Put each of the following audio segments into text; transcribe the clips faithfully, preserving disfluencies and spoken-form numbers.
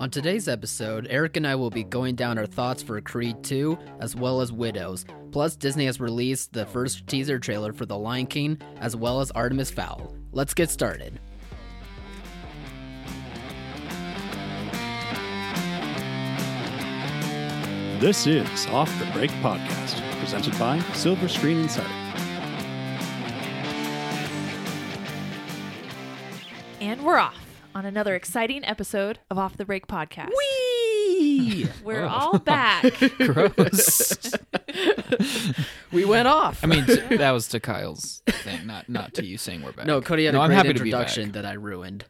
On today's episode, Eric and I will be going down our thoughts for Creed two, as well as Widows. Plus, Disney has released the first teaser trailer for The Lion King, as well as Artemis Fowl. Let's get started. This is Off the Break Podcast, presented by Silver Screen Insider. And we're off on another exciting episode of Off the Break Podcast. Whee! We're oh. all back. Gross. We went off. I mean, t- that was to Kyle's thing, not not to you saying we're back. No, Cody had no, a I'm great introduction that I ruined.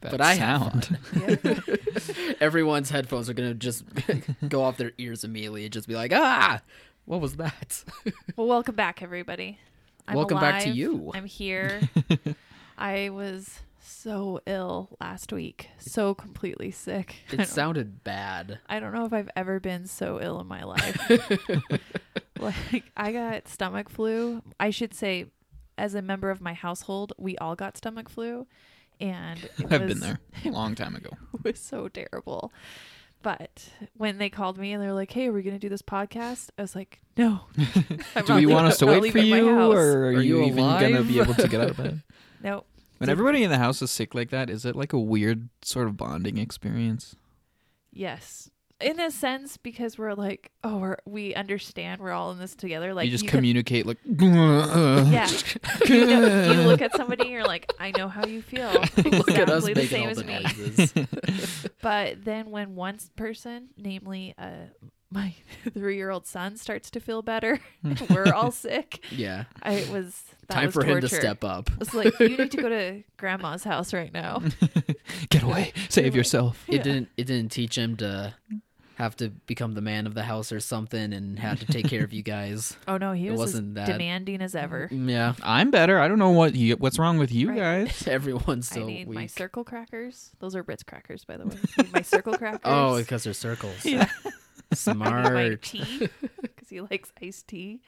That but I sound. Yeah. Everyone's headphones are going to just go off their ears immediately and just be like, ah, what was that? Well, welcome back, everybody. I'm welcome alive. Back to you. I'm here. I was so ill last week. So completely sick. It sounded bad. I don't know if I've ever been so ill in my life. Like, I got stomach flu. I should say, as a member of my household, we all got stomach flu. And it I've was, been there a long time ago. It was so terrible. But when they called me and they're like, "Hey, are we going to do this podcast?" I was like, "No." Do you want us to wait for you, or are, are you, you even going to be able to get out of bed? Nope. When everybody in the house is sick like that, is it like a weird sort of bonding experience? Yes, in a sense, because we're like, oh, we're, we understand. We're all in this together. Like, you just you communicate can, like, yeah. You know, you look at somebody, and you're like, I know how you feel. Look at us the same as me. But then when one person, namely uh, my three-year-old son, starts to feel better, we're all sick. Yeah, I, it was that time was for torture. Him to step up. It's like, you need to go to grandma's house right now. Get away, save yourself. It yeah. didn't. It didn't teach him to. Have to become the man of the house or something and had to take care of you guys. Oh, no, he it was wasn't that demanding as ever. Yeah. I'm better. I don't know what you, what's wrong with you right. guys. Everyone's so weak. I need weak. my circle crackers. Those are Ritz crackers, by the way. I need my circle crackers. Oh, because they're circles. Yeah. Smart. I need my tea, because he likes iced tea.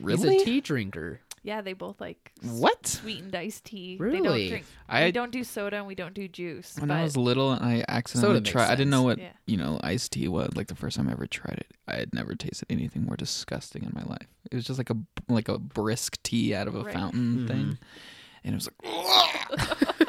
Really? He's a tea drinker. Yeah, they both like what? Sweetened iced tea. Really? They don't drink. I, we don't do soda and we don't do juice. When but I was little, and I accidentally tried. I didn't know what yeah. you know iced tea was. Like the first time I ever tried it, I had never tasted anything more disgusting in my life. It was just like a like a brisk tea out of a right. fountain mm-hmm. thing, and it was like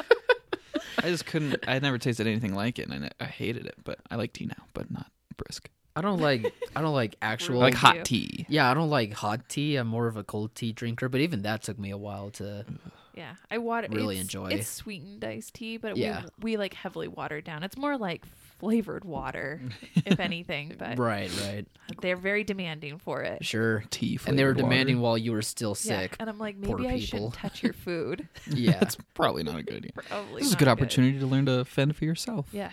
I just couldn't. I had never tasted anything like it, and I, I hated it. But I like tea now, but not brisk. I don't like I don't like actual like hot you. tea. Yeah, I don't like hot tea. I'm more of a cold tea drinker, but even that took me a while to Yeah. I water really it's, enjoy. It's sweetened iced tea, but yeah. we we like heavily watered down. It's more like flavored water, if anything. But right, right. They're very demanding for it. Sure. Tea flavored. And they were demanding water. While you were still sick. Yeah. And I'm like, maybe Poor I people. shouldn't touch your food. Yeah. That's probably not a good idea. Probably this is a good opportunity good. to learn to fend for yourself. Yeah.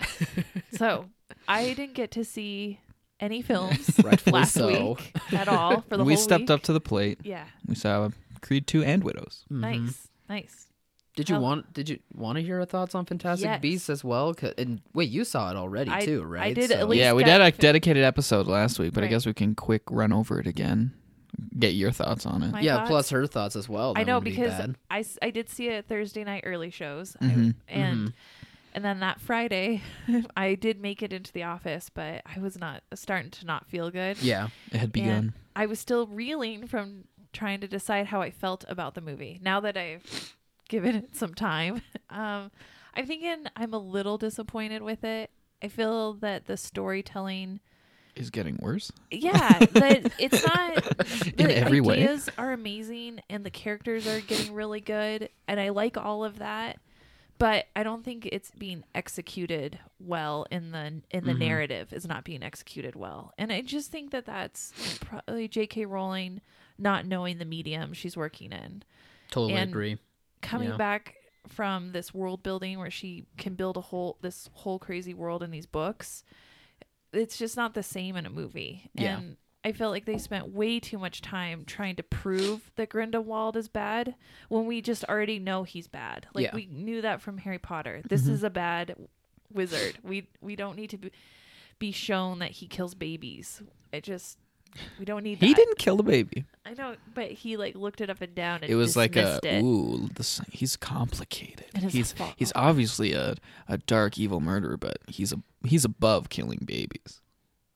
So I didn't get to see any films Rightfully last so. week at all for the we whole We stepped week. up to the plate. Yeah. We saw Creed two and Widows. Mm-hmm. Nice. Nice. Did you oh. want Did you want to hear our thoughts on Fantastic yes. Beasts as well? And wait, you saw it already I, too, right? I did so. at least. Yeah, we did a dedicated episode last week, but right. I guess we can quick run over it again. Get your thoughts on it. My yeah, thoughts? plus her thoughts as well. I know, because be I, I did see it Thursday night early shows. Mm-hmm. I, and... Mm-hmm. And then that Friday, I did make it into the office, but I was not starting to not feel good. Yeah, it had begun. And I was still reeling from trying to decide how I felt about the movie. Now that I've given it some time, um, I'm thinking I'm a little disappointed with it. I feel that the storytelling is getting worse. Yeah, that it's not. The In every way. The ideas are amazing, and the characters are getting really good, and I like all of that. But I don't think it's being executed well in the in the mm-hmm. narrative. It's not being executed well. And I just think that that's probably J K. Rowling not knowing the medium she's working in. Totally and agree. Coming yeah. back from this world building where she can build a whole this whole crazy world in these books, it's just not the same in a movie. Yeah. And I felt like they spent way too much time trying to prove that Grindelwald is bad when we just already know he's bad. Like yeah. we knew that from Harry Potter. This mm-hmm. is a bad wizard. We we don't need to be shown that he kills babies. It just We don't need that. He didn't kill the baby. I know, but he like looked it up and down and it was like a it. Ooh, this, he's complicated. He's he's obviously a, a dark evil murderer, but he's a he's above killing babies.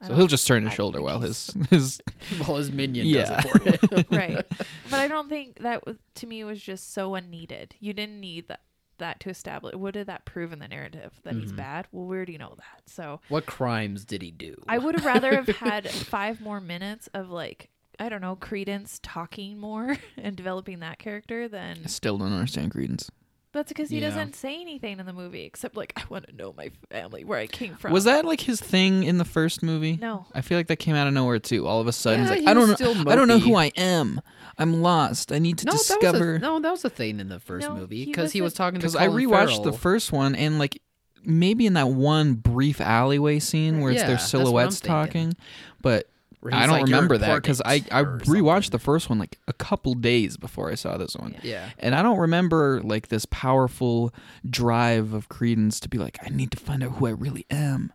So he'll just turn his I shoulder while his his while his minion yeah. does it for him. Right. But I don't think that to me was just so unneeded. You didn't need that that to establish. What did that prove in the narrative that mm-hmm. he's bad? Well, where do you know that? So what crimes did he do? I would have rather have had five more minutes of like, I don't know, Credence talking more and developing that character than I still don't understand Credence. That's because he yeah. doesn't say anything in the movie except like, I want to know my family, where I came from. Was that like his thing in the first movie? No. I feel like that came out of nowhere too. All of a sudden, yeah, like, I don't know, I don't know who I am. I'm lost. I need to no, discover. That was a, no, that was a thing in the first no, movie because he, he was talking to Colin Farrell. Because I rewatched the first one and like maybe in that one brief alleyway scene where yeah, it's their silhouettes talking, but I don't like, remember that because I, I rewatched something. the first one like a couple days before I saw this one. Yeah. yeah. And I don't remember like this powerful drive of Credence to be like, I need to find out who I really am.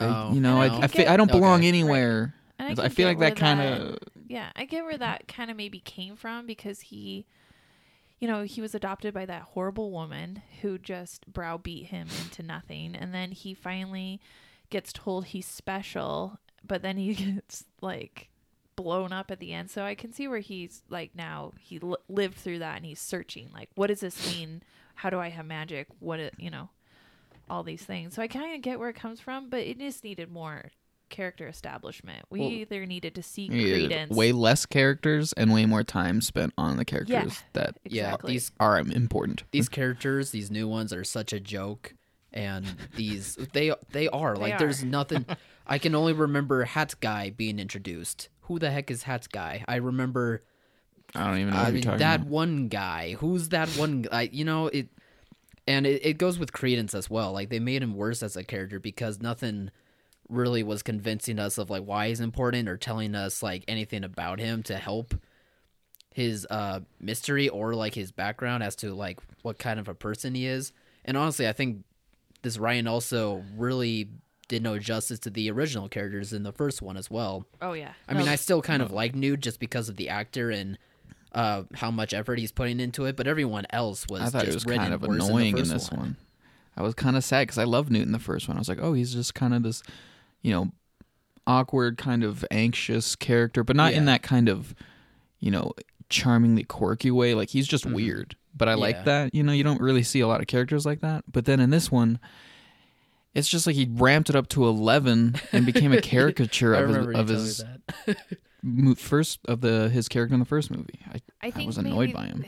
Oh, I, you know, no. I I, I, get, I don't belong okay. anywhere. Right. I, I feel like that kind of... Yeah, I get where that kind of maybe came from because he, you know, he was adopted by that horrible woman who just browbeat him into nothing. And then he finally gets told he's special, but then he gets like blown up at the end. So I can see where he's like, now he li- lived through that and he's searching like, what does this mean? How do I have magic? What, it, you know, all these things. So I kind of get where it comes from, but it just needed more character establishment. We well, either needed to see Credence. Way less characters and way more time spent on the characters yeah, that exactly. yeah, these are important. These characters, these new ones are such a joke. And these, they they are. They like, are. There's nothing. I can only remember Hat Guy being introduced. Who the heck is Hat Guy? I remember. I don't even know what you're talking that about. One guy. Who's that one guy? You know, it. And it, it goes with Credence as well. Like, they made him worse as a character because nothing really was convincing us of, like, why he's important or telling us, like, anything about him to help his uh, mystery or, like, his background as to, like, what kind of a person he is. And honestly, I think. This Ryan also really did no justice to the original characters in the first one as well. Oh, yeah. I no, mean, I still kind no. of like Newt just because of the actor and uh, how much effort he's putting into it, but everyone else was I thought just it was kind of annoying in, in this one. one. I was kind of sad because I loved Newt in the first one. I was like, oh, he's just kind of this, you know, awkward kind of anxious character, but not yeah. in that kind of, you know, charmingly quirky way. Like, he's just mm-hmm. weird. But I yeah. like that, you know, you don't really see a lot of characters like that. But then in this one, it's just like he ramped it up to eleven and became a caricature of his, of his mo- first of the his character in the first movie. I, I, think I was annoyed by him.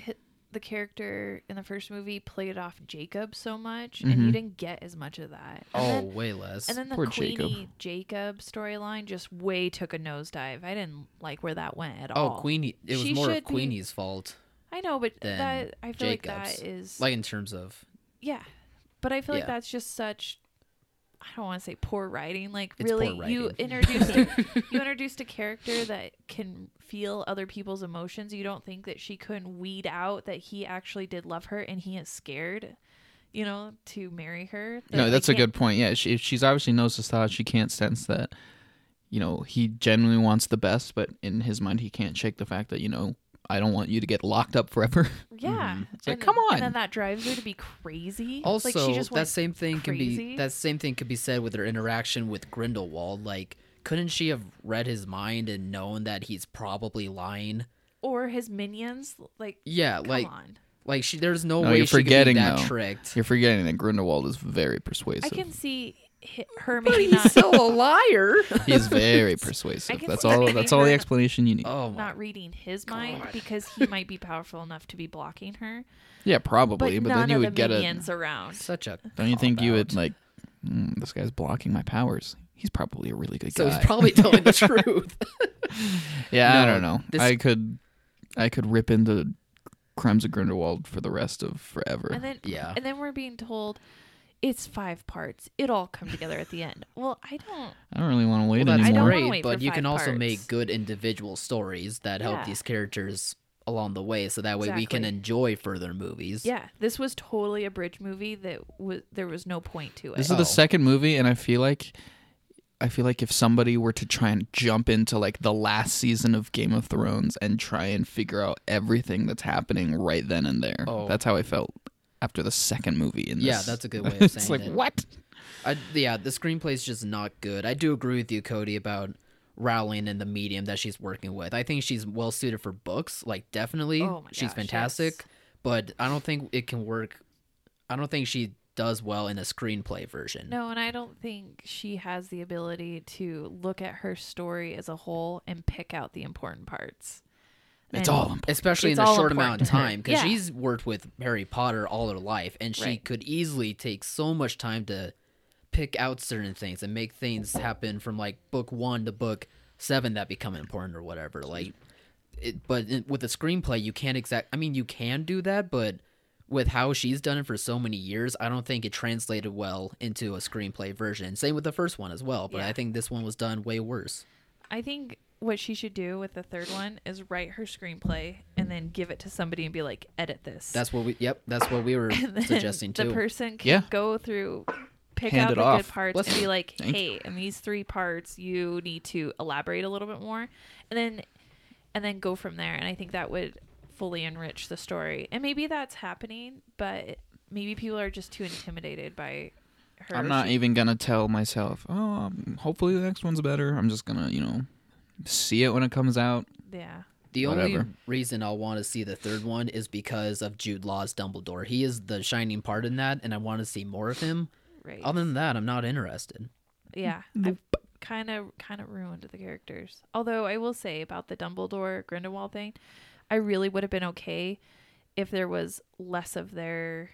The character in the first movie played off Jacob so much, mm-hmm. and you didn't get as much of that. And oh, then, way less. And then the Poor Queenie Jacob, Jacob storyline just way took a nosedive. I didn't like where that went at oh, all. Oh, Queenie, it was she more of Queenie's be, fault. I know, but that I feel Jacob's. like that is... Like in terms of... Yeah. But I feel yeah. like that's just such... I don't want to say poor writing. Like, it's really, writing. you introduced a, you introduced a character that can feel other people's emotions. You don't think that she couldn't weed out that he actually did love her and he is scared, you know, to marry her. That no, that's a good point. Yeah, she she's obviously knows his thoughts. She can't sense that, you know, he genuinely wants the best, but in his mind he can't shake the fact that, you know, I don't want you to get locked up forever. Yeah. Mm-hmm. It's like, and, come on. And then that drives her to be crazy. Also, like, she just that same thing crazy. can be that same thing could be said with her interaction with Grindelwald. Like, couldn't she have read his mind and known that he's probably lying? Or his minions? Like, yeah, come like, on. Like she there's no, no way you're she forgetting, could be that though. tricked. You're forgetting that Grindelwald is very persuasive. I can see her maybe but not. He's still a liar. He's very persuasive. That's all. That's all the explanation you need. Oh, not reading his God. mind because he might be powerful enough to be blocking her. Yeah, probably. But, but none then you of would the get minions a, around. Such a. Don't you think out. you would like? Mm, this guy's blocking my powers. He's probably a really good so guy. So he's probably telling the truth. Yeah, no, I don't know. This... I could, I could rip into Crimes of Grindelwald for the rest of forever. And then, yeah. And then we're being told. It's five parts. It all come together at the end. Well, I don't... I don't really want to wait well, that's anymore. That's great, but you can parts. also make good individual stories that help yeah. these characters along the way, so that way exactly. we can enjoy further movies. Yeah, this was totally a bridge movie that was there was no point to it. This oh. is the second movie, and I feel like I feel like if somebody were to try and jump into like the last season of Game of Thrones and try and figure out everything that's happening right then and there. Oh. That's how I felt after the second movie in this. Yeah, that's a good way of saying it's like, it. It's like, what? I, yeah, the screenplay's just not good. I do agree with you, Cody, about Rowling and the medium that she's working with. I think she's well suited for books, like definitely. Oh my she's gosh, fantastic, yes. But I don't think it can work. I don't think she does well in a screenplay version. No, and I don't think she has the ability to look at her story as a whole and pick out the important parts. It's and all important. Especially it's in a short amount of time, because yeah. she's worked with Harry Potter all her life, and she right. could easily take so much time to pick out certain things and make things happen from like book one to book seven that become important or whatever. Like, it, but with a screenplay, you can't exact. I mean, you can do that, but with how she's done it for so many years, I don't think it translated well into a screenplay version. Same with the first one as well, but yeah. I think this one was done way worse. I think what she should do with the third one is write her screenplay and then give it to somebody and be like, edit this. That's what we, yep, that's what we were suggesting too. The person can yeah. go through, pick Hand out the off. good parts Let's, and be like, hey, in these three parts, you need to elaborate a little bit more, and then, and then go from there. And I think that would fully enrich the story. And maybe that's happening, but maybe people are just too intimidated by her. I'm not she- even going to tell myself, oh, um, hopefully the next one's better. I'm just going to, you know, see it when it comes out. Yeah. The Whatever. only reason I'll want to see the third one is because of Jude Law's Dumbledore. He is the shining part in that, and I want to see more of him. Right. Other than that, I'm not interested. Yeah. I've kind of kind of ruined the characters. Although I will say about the Dumbledore Grindelwald thing, I really would have been okay if there was less of their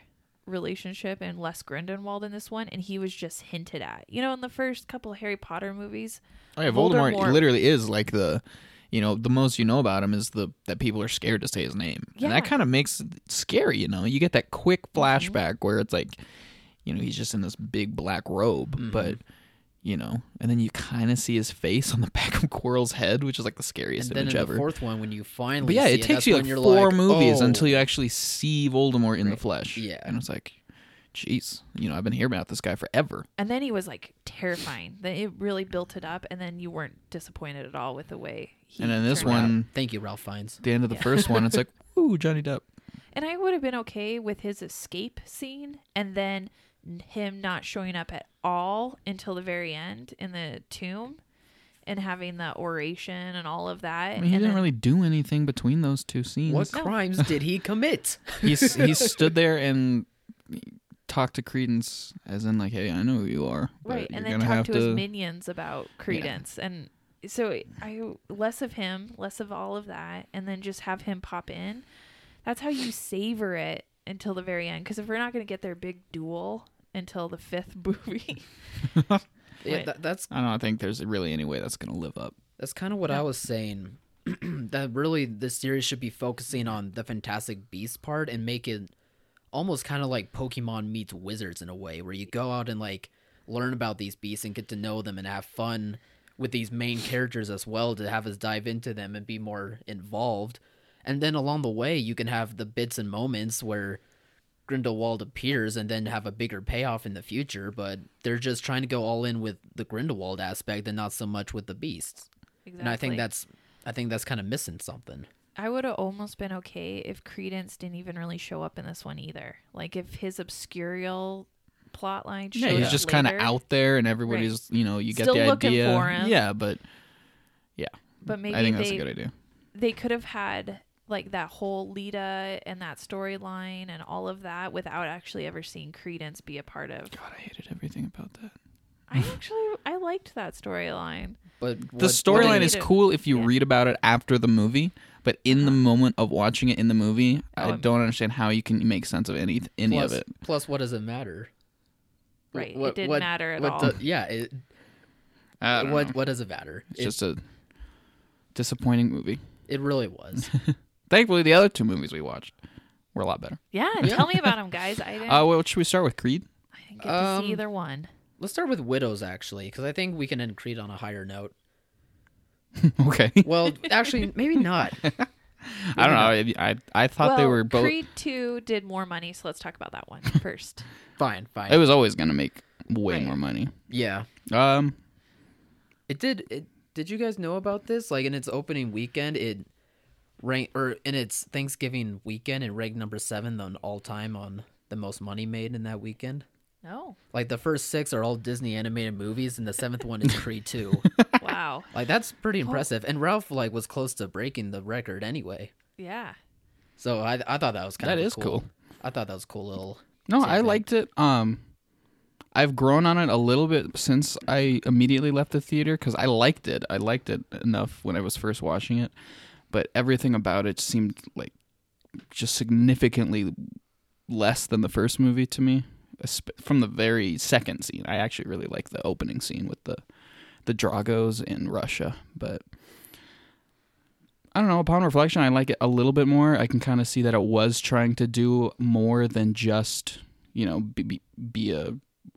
relationship and less Grindelwald in this one, and he was just hinted at. You know, in the first couple of Harry Potter movies, oh, yeah, Voldemort, Voldemort literally is like the, you know, the most you know about him is the that people are scared to say his name. Yeah. And that kind of makes it scary, you know. You get that quick flashback mm-hmm. where it's like, you know, he's just in this big black robe, mm-hmm. but, you know, and then you kind of see his face on the back of Quirrell's head, which is like the scariest image ever. And then in ever. the fourth one, when you finally but yeah, see it, it takes you like four like, movies oh. until you actually see Voldemort in right. the flesh. Yeah. And it's like, jeez, you know, I've been hearing about this guy forever. And then he was like terrifying. It really built it up, and then you weren't disappointed at all with the way he And then this one, out. thank you, Ralph Fiennes. The end of the yeah. first one, it's like, ooh, Johnny Depp. And I would have been okay with his escape scene, and then him not showing up at all until the very end in the tomb and having the oration and all of that. I mean, he and didn't then, really do anything between those two scenes. What no. crimes did he commit? He's, he stood there and talked to Credence as in like, hey, I know who you are. Right, and then talked to, to his minions about Credence. Yeah. And so I less of him, less of all of that, and then just have him pop in. That's how you savor it until the very end. Because if we're not going to get their big duel until the fifth movie. yeah, that, that's. I don't think there's really any way that's going to live up. That's kind of what yeah. I was saying. That really this series should be focusing on the Fantastic Beasts part and make it almost kind of like Pokemon meets Wizards in a way, where you go out and like learn about these beasts and get to know them and have fun with these main characters as well, to have us dive into them and be more involved. And then along the way, you can have the bits and moments where Grindelwald appears and then have a bigger payoff in the future, but they're just trying to go all in with the Grindelwald aspect and not so much with the beasts. Exactly. And I think that's I think that's kind of missing something. I would have almost been okay if Credence didn't even really show up in this one either. Like if his obscurial plot line showed up. Yeah, he's just kind of out there and everybody's, right. you know, you get the idea. Still looking for him. Yeah, but yeah. But maybe I think they, that's a good idea. They could have had like that whole Lita and that storyline and all of that without actually ever seeing Credence be a part of. God, I hated everything about that. I actually, I liked that storyline. But what, the storyline is cool if you yeah. read about it after the movie, but in the moment of watching it in the movie, oh, I don't understand how you can make sense of any any plus, of it. Plus, what does it matter? Right, what, it didn't what, matter at what all. The, yeah, it, I don't what know. What does it matter? It's it, just a disappointing movie. It really was. Thankfully, the other two movies we watched were a lot better. Yeah, tell me about them, guys. I didn't. Uh, well, should we start with Creed? I didn't get um, to see either one. Let's start with Widows, actually, because I think we can end Creed on a higher note. Okay. Well, actually, maybe not. I don't know. I I thought well, they were both. Creed two did more money, so let's talk about that one first. Fine, fine. It was always going to make way right. more money. Yeah. Um, It did. It, did you guys know about this? Like in its opening weekend, it ranked, or in its Thanksgiving weekend, it ranked number seven on all time on the most money made in that weekend. Oh. Like the first six are all Disney animated movies, and the seventh one is Creed two. Wow. Like that's pretty impressive. And Ralph like was close to breaking the record anyway. Yeah. So I I thought that was kind that of that is cool. cool. I thought that was a cool little. No, I thing. liked it. Um, I've grown on it a little bit since I immediately left the theater because I liked it. I liked it enough when I was first watching it, but everything about it seemed like just significantly less than the first movie to me. From the very second scene, I actually really like the opening scene with the the Dragos in Russia, but I don't know. Upon reflection, I like it a little bit more. I can kind of see that it was trying to do more than just, you know, be, be, be a,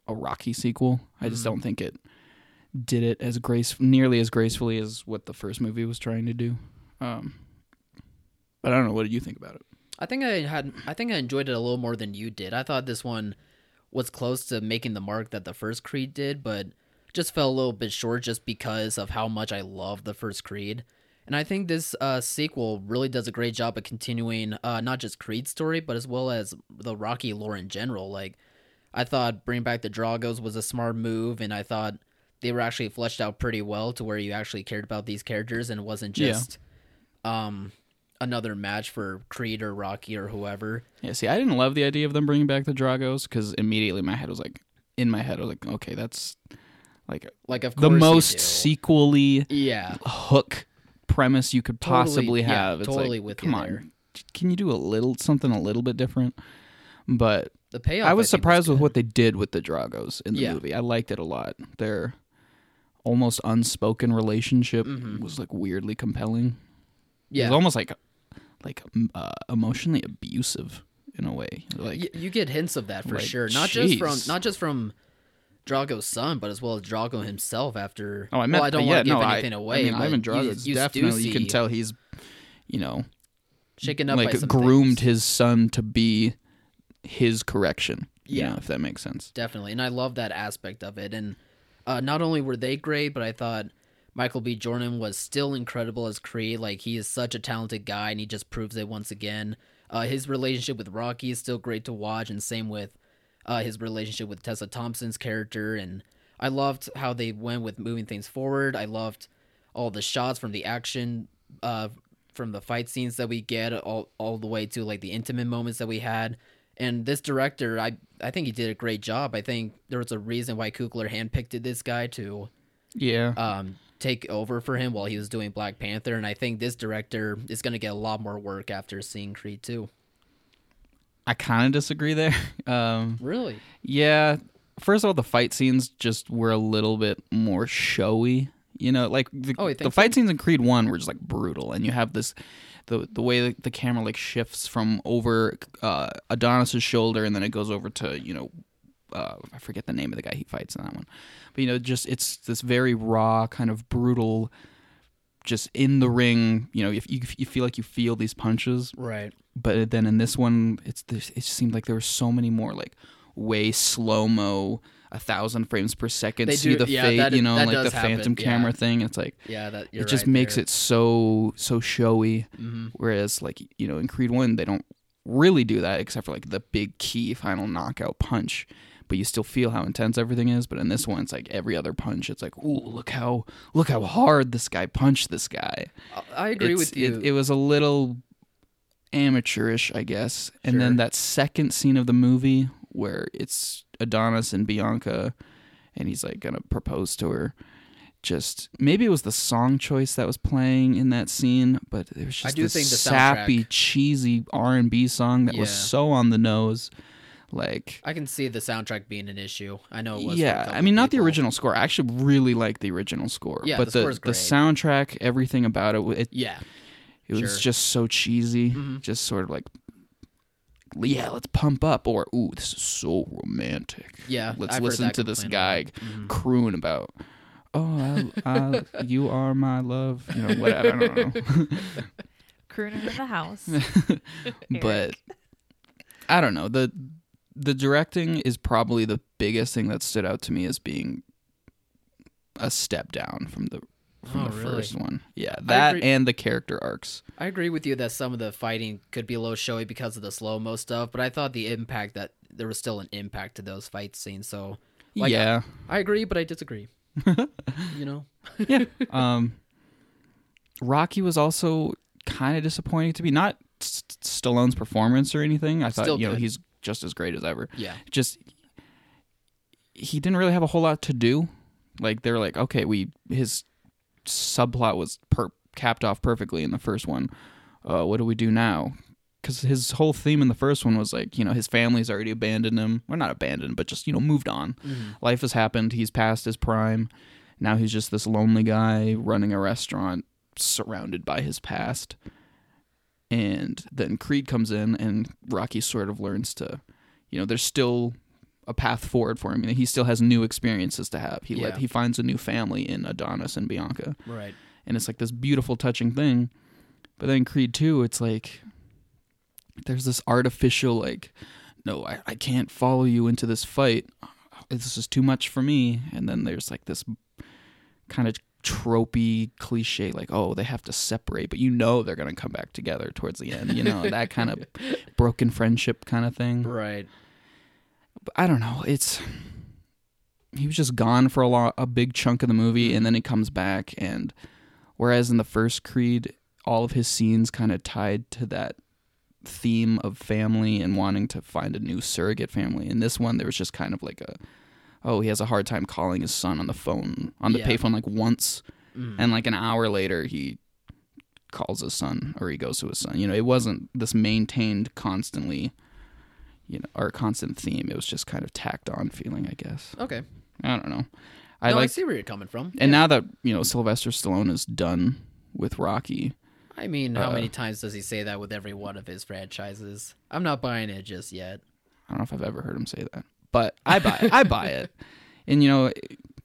a Rocky sequel. I just mm-hmm. don't think it did it as grace nearly as gracefully as what the first movie was trying to do. Um, but I don't know. What did you think about it? I think I had. I think I enjoyed it a little more than you did. I thought this one was close to making the mark that the first Creed did, but just fell a little bit short just because of how much I love the first Creed. And I think this uh, sequel really does a great job of continuing uh, not just Creed's story, but as well as the Rocky lore in general. Like, I thought bringing back the Dragos was a smart move, and I thought they were actually fleshed out pretty well to where you actually cared about these characters and it wasn't just... Yeah. Um, another match for Creed or Rocky or whoever. Yeah, see, I didn't love the idea of them bringing back the Dragos because immediately my head was like, in my head, I was like, okay, that's like, like of course the most sequel-y yeah. hook premise you could possibly totally, have. Yeah, it's totally like, with come you on, there. Can you do a little something a little bit different? But the payoff, I was I surprised was with what they did with the Dragos in the yeah. movie. I liked it a lot. Their almost unspoken relationship mm-hmm. was like weirdly compelling. Yeah, it was almost like. like uh, emotionally abusive in a way. Like you, you get hints of that for like, sure. Not geez. just from not just from Drago's son, but as well as Drago himself after Oh, I meant well, I don't yeah, want to no, give anything I, away. I mean, Ivan Drago's you, you definitely you can tell he's, you know, shaken up like by some groomed things. His son to be his correction. Yeah, you know, if that makes sense. Definitely. And I love that aspect of it. And uh, not only were they great, but I thought Michael B. Jordan was still incredible as Creed. Like, he is such a talented guy, and he just proves it once again. Uh, his relationship with Rocky is still great to watch, and same with uh, his relationship with Tessa Thompson's character. And I loved how they went with moving things forward. I loved all the shots from the action, uh, from the fight scenes that we get, all all the way to, like, the intimate moments that we had. And this director, I, I think he did a great job. I think there was a reason why Coogler handpicked this guy to... Yeah. Um... take over for him while he was doing Black Panther, and I think this director is going to get a lot more work after seeing Creed two. I kind of disagree there. Um, really? Yeah. First of all, the fight scenes just were a little bit more showy. You know, like the, oh, the fight so? scenes in Creed one were just like brutal, and you have this the the way that the camera like shifts from over uh, Adonis's shoulder, and then it goes over to you know. Uh, I forget the name of the guy he fights in that one. But, you know, just it's this very raw, kind of brutal, just in the ring, you know, if you, you feel like you feel these punches. Right. But then in this one, it's this, it seemed like there were so many more, like, way slow-mo, a thousand frames per second, they see do, the yeah, fate, that, you know, like the happen. phantom yeah. camera thing. It's like, yeah, that, it just right makes there. it so, so showy. Mm-hmm. Whereas, like, you know, in Creed one, they don't really do that except for, like, the big key final knockout punch. But you still feel how intense everything is. But in this one, it's like every other punch. It's like, ooh, look how look how hard this guy punched this guy. I agree it's, with you. It, it was a little amateurish, I guess. Sure. And then that second scene of the movie where it's Adonis and Bianca, and he's like gonna propose to her. Just maybe it was the song choice that was playing in that scene, but it was just this the sappy, cheesy R and B song that yeah. was so on the nose. Like I can see the soundtrack being an issue. I know it was. Yeah, I mean, not people. the original score. I actually really like the original score. Yeah, but the the, the soundtrack, everything about it, it yeah, it sure. was just so cheesy. Mm-hmm. Just sort of like, yeah, let's pump up, or ooh, this is so romantic. Yeah, let's I've listen to this guy mm-hmm. croon about, oh, I, I, you are my love, you know, whatever. I don't know. Crooning in the house, but I don't know the. The directing is probably the biggest thing that stood out to me as being a step down from the from oh, the really? first one. Yeah, that and the character arcs. I agree with you that some of the fighting could be a little showy because of the slow-mo stuff, but I thought the impact that there was still an impact to those fight scenes. So like, yeah, I, I agree, but I disagree. You know? Yeah. Um, Rocky was also kind of disappointing to me. Not St- Stallone's performance or anything. I thought, still you know, good. He's just as great as ever. Yeah. Just, he didn't really have a whole lot to do. Like, they were like, okay, we his subplot was per- capped off perfectly in the first one. Uh, what do we do now? Because his whole theme in the first one was like, you know, his family's already abandoned him. Well, not abandoned, but just, you know, moved on. Mm-hmm. Life has happened. He's past his prime. Now he's just this lonely guy running a restaurant surrounded by his past. And then Creed comes in and Rocky sort of learns to, you know, there's still a path forward for him. You know, he still has new experiences to have. He yeah. let, he finds a new family in Adonis and Bianca. Right. And it's like this beautiful, touching thing. But then Creed two, it's like, there's this artificial, like, no, I, I can't follow you into this fight. This is too much for me. And then there's, like, this kind of tropey cliche, like, oh, they have to separate, but you know they're going to come back together towards the end. You know, that kind of broken friendship kind of thing. Right. But I don't know. It's... He was just gone for a, lot, a big chunk of the movie, and then he comes back, and whereas in the first Creed, all of his scenes kind of tied to that theme of family and wanting to find a new surrogate family. In this one, there was just kind of like a, oh, he has a hard time calling his son on the phone, on the yeah. payphone, like once, mm. and like an hour later he calls his son, or he goes to his son. You know, it wasn't this maintained constantly, you know, or constant theme. It was just kind of tacked on feeling, I guess. Okay. I don't know. I, no, like, I see where you're coming from. And yeah. now that, you know, Sylvester Stallone is done with Rocky, I mean, how uh, many times does he say that with every one of his franchises? I'm not buying it just yet. I don't know if I've ever heard him say that, but I buy it. I buy it. And, you know,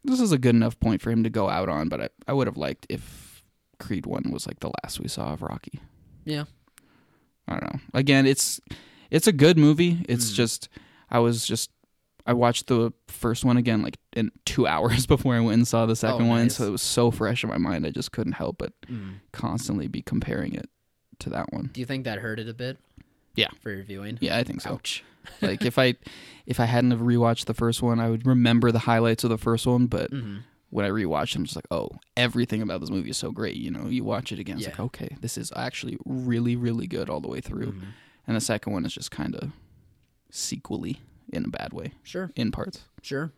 this is a good enough point for him to go out on, but I, I would have liked if Creed one was like the last we saw of Rocky. Yeah. I don't know. Again, it's it's a good movie. It's mm. just, I was just, I watched the first one again like in two hours before I went and saw the second oh, nice. one, so it was so fresh in my mind I just couldn't help but mm. constantly be comparing it to that one. Do you think that hurt it a bit? Yeah, for your viewing. Yeah, I think so. Ouch. Like if I if I hadn't have rewatched the first one, I would remember the highlights of the first one, but mm-hmm. when I rewatched, I'm just like, oh, everything about this movie is so great. You know, you watch it again, it's yeah. like, okay, this is actually really, really good all the way through, mm-hmm. and the second one is just kind of sequely. In a bad way. Sure. In parts. Sure.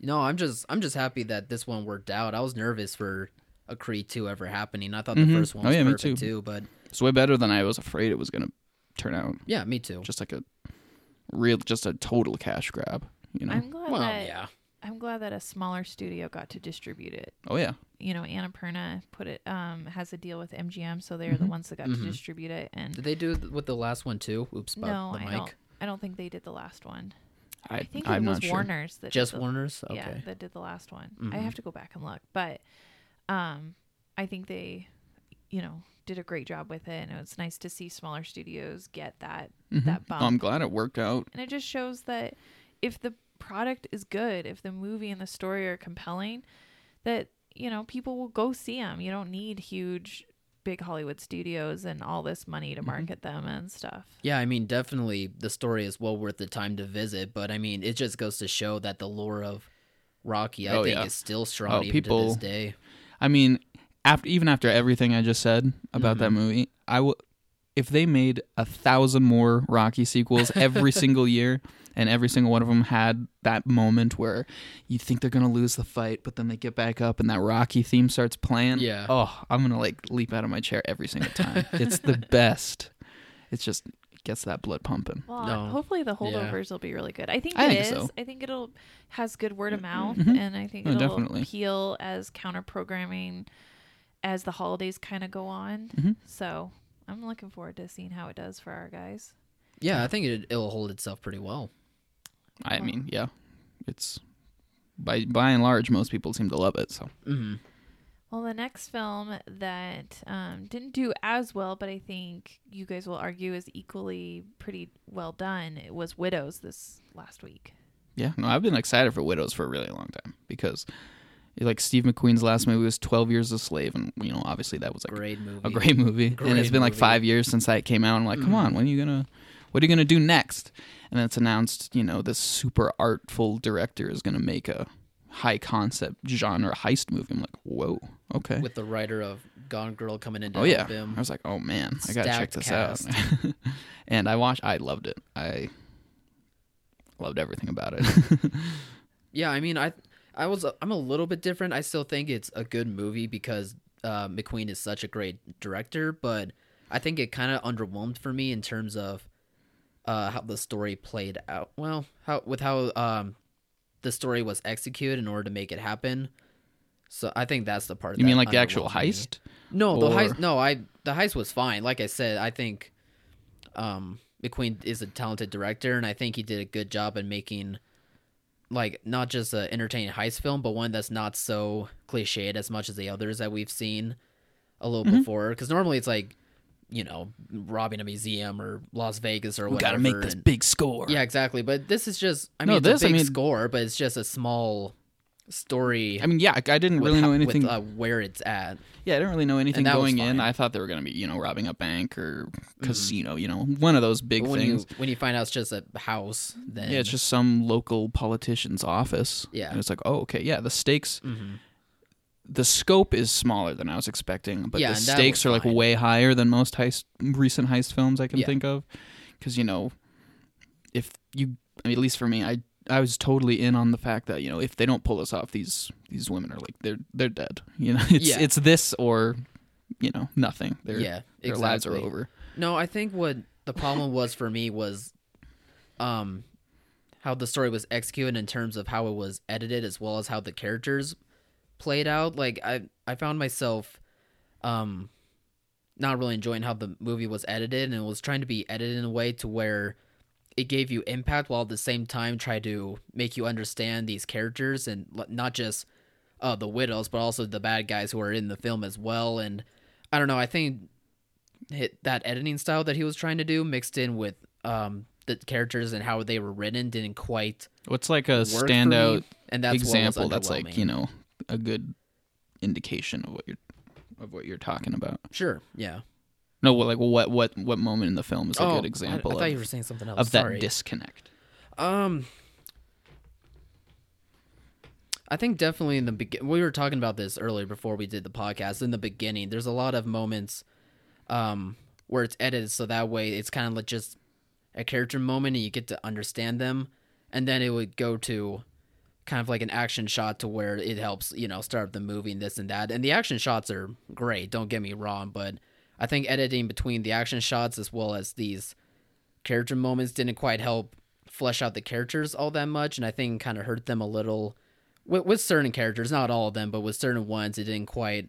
No, I'm just I'm just happy that this one worked out. I was nervous for a Creed two ever happening. I thought the mm-hmm. first one was oh, yeah, perfect me too. too, but it's way better than I was afraid it was going to turn out. Yeah, me too. Just like a real, just a total cash grab. You know. I'm glad well, that yeah. I'm glad that a smaller studio got to distribute it. Oh yeah. You know, Annapurna put it um, has a deal with M G M, so they're mm-hmm. the ones that got mm-hmm. to distribute it. And did they do it with the last one too? Oops, no, the mic. I don't. I don't think they did the last one. I, I think I'm it was Warner's. Sure. That Just the, Warner's? Okay. Yeah, that did the last one. Mm-hmm. I have to go back and look. But um, I think they, you know, did a great job with it. And it was nice to see smaller studios get that, mm-hmm. that bump. I'm glad it worked out. And it just shows that if the product is good, if the movie and the story are compelling, that, you know, people will go see them. You don't need huge, big Hollywood studios and all this money to market mm-hmm. them and stuff. Yeah, I mean, definitely the story is well worth the time to visit, but I mean, it just goes to show that the lore of Rocky, I oh, think, yeah. is still strong oh, even people, to this day. I mean, after even after everything I just said about mm-hmm. that movie, I will. If they made a thousand more Rocky sequels every single year, and every single one of them had that moment where you think they're going to lose the fight, but then they get back up and that Rocky theme starts playing. Yeah. Oh, I'm going to like leap out of my chair every single time. It's the best. It's just, it gets that blood pumping. Well, no. hopefully the holdovers yeah. will be really good. I think I it think is. So. I think it'll has good word of mouth, mm-hmm. and I think no, it'll definitely. appeal as counter-programming as the holidays kind of go on. Mm-hmm. So I'm looking forward to seeing how it does for our guys. Yeah, I think it, it'll hold itself pretty well. I mean, yeah, it's by by and large, most people seem to love it. So, mm-hmm. well, the next film that um, didn't do as well, but I think you guys will argue is equally pretty well done. It was Widows this last week. Yeah, no, I've been excited for Widows for a really long time because Like Steve McQueen's last movie was twelve Years a Slave, and you know, obviously that was like great movie. a great movie. Great and it's been movie. like five years since that came out. I'm like, come mm. on, when are you gonna, what are you gonna do next? And then it's announced, you know, this super artful director is gonna make a high concept genre heist movie. I'm like, whoa, okay. With the writer of Gone Girl coming in to oh, yeah. help him. I was like, oh man, I gotta check this cast. out. And I watched. I loved it. I loved everything about it. Yeah, I mean, I. I was I'm a little bit different. I still think it's a good movie because uh, McQueen is such a great director, but I think it kind of underwhelmed for me in terms of uh, how the story played out. Well, how with how um, the story was executed in order to make it happen. So I think that's the part. You that mean like the actual heist? Me. No, or... the heist. No, I the heist was fine. Like I said, I think um, McQueen is a talented director, and I think he did a good job in making. Like, not just an entertaining heist film, but one that's not so cliched as much as the others that we've seen a little mm-hmm. before. Because normally it's like, you know, robbing a museum or Las Vegas or we whatever. Gotta make this and, big score. Yeah, exactly. But this is just, I no, mean, this, it's a big I mean, score, but it's just a small story. I mean, yeah, I didn't really with, know anything. With, uh, where it's at. Yeah, I didn't really know anything going in. I thought they were going to be, you know, robbing a bank or casino, mm-hmm. you know, one of those big when things. You, when you find out it's just a house, then... Yeah, it's just some local politician's office. Yeah. And it's like, oh, okay, yeah, the stakes... Mm-hmm. The scope is smaller than I was expecting, but yeah, the stakes are, like, fine. way higher than most heist recent heist films I can yeah. think of. Because, you know, if you... I mean, at least for me, I... I was totally in on the fact that, you know, if they don't pull this off, these these women are like they're they're dead. You know, it's yeah. it's this or, you know, nothing. They're, yeah, exactly. Their lives are over. No, I think what the problem was for me was, um, how the story was executed in terms of how it was edited as well as how the characters played out. Like I I found myself, um, not really enjoying how the movie was edited, and it was trying to be edited in a way to where. It gave you impact while at the same time try to make you understand these characters and not just uh, the widows, but also the bad guys who are in the film as well. And I don't know, I think hit that editing style that he was trying to do mixed in with um, the characters and how they were written didn't quite What's like a standout and that's example that's like, you know, a good indication of what you're of what you're talking about. Sure, yeah. No, well, like what, what, what moment in the film is a oh, good example? I, I thought of, you were saying something else. Of Sorry. That disconnect. Um, I think definitely in the beginning, we were talking about this earlier before we did the podcast. In the beginning, there's a lot of moments, um, where it's edited so that way it's kind of like just a character moment and you get to understand them, and then it would go to kind of like an action shot to where it helps, you know, start the movie and this and that. And the action shots are great. Don't get me wrong, but. I think editing between the action shots as well as these character moments didn't quite help flesh out the characters all that much, and I think kind of hurt them a little with, with certain characters, not all of them, but with certain ones, it didn't quite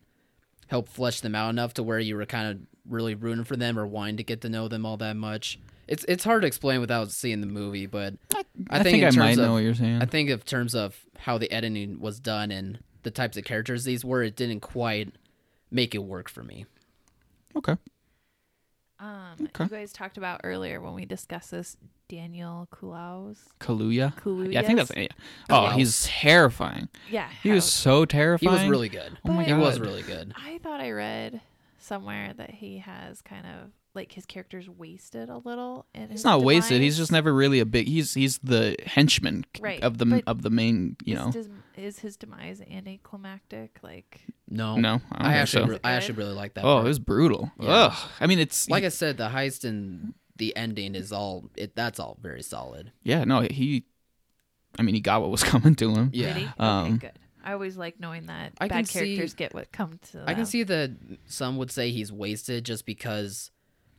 help flesh them out enough to where you were kind of really rooting for them or wanting to get to know them all that much. It's it's hard to explain without seeing the movie, but I, I think, I, think in terms I might of, know what you're saying. I think in terms of how the editing was done and the types of characters these were, it didn't quite make it work for me. Okay. Um, okay. You guys talked about earlier when we discussed this, Daniel Kaluuya's Kaluuya. Kaluuya. Yeah, I think that's. Yeah. Oh, Kaluuya. He's terrifying. Yeah. He was so terrifying. He was really good. But oh my god, he was really good. I thought I read somewhere that he has kind of like his character's wasted a little. In he's not demise. wasted. He's just never really a big. He's he's the henchman right. of the but of the main. You know. Des- is his demise anticlimactic? Like. No, no, I, don't I actually, so. re- I actually really like that. Oh, part. It was brutal. Yeah. Ugh. I mean, it's like I said, the heist and the ending is all. It that's all very solid. Yeah, no, he. I mean, he got what was coming to him. Yeah, really? um, okay, good. I always like knowing that I bad characters see, get what comes to them. I can see that some would say he's wasted just because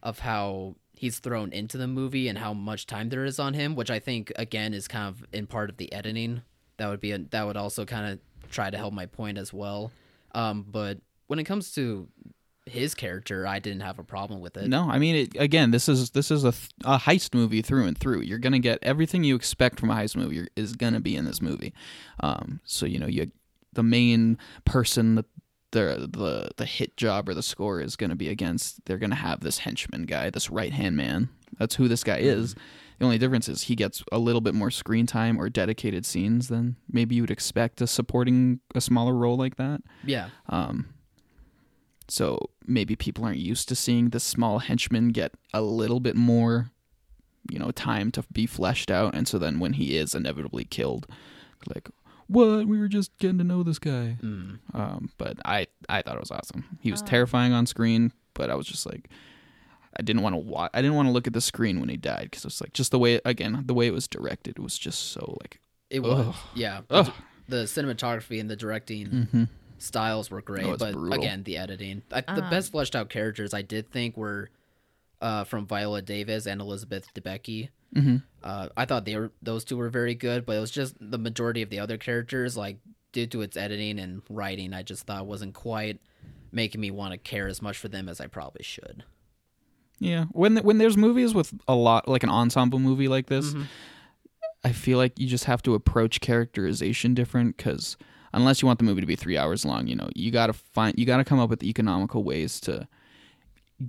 of how he's thrown into the movie and how much time there is on him, which I think again is kind of in part of the editing. That would be a, that would also kind of try to help my point as well. Um, but when it comes to his character, I didn't have a problem with it. No, I mean, it, again, this is this is a, th- a heist movie through and through. You're gonna get everything you expect from a heist movie is gonna be in this movie. Um, so you know, you the main person, the the the, the hit job or the score is gonna be against. They're gonna have this henchman guy, this right hand man. That's who this guy is. The only difference is he gets a little bit more screen time or dedicated scenes than maybe you would expect a supporting a smaller role like that. Yeah. Um. So maybe people aren't used to seeing the small henchman get a little bit more, you know, time to be fleshed out. And so then when he is inevitably killed, like, what? We were just getting to know this guy. Mm. Um, but I, I thought it was awesome. He was oh. terrifying on screen, but I was just like, I didn't want to watch. I didn't want to look at the screen when he died because it was like just the way, again, the way it was directed was just so like. It was. Ugh. Yeah. Ugh. The cinematography and the directing. Mm-hmm. Styles were great, oh, but brutal. Again, the editing. I, um, the best fleshed out characters I did think were uh, from Viola Davis and Elizabeth Debicki. Mm-hmm. Uh, I thought they were those two were very good, but it was just the majority of the other characters, like due to its editing and writing, I just thought wasn't quite making me want to care as much for them as I probably should. Yeah, when when there's movies with a lot like an ensemble movie like this, mm-hmm. I feel like you just have to approach characterization different because. Unless you want the movie to be three hours long, you know, you gotta find, you gotta come up with economical ways to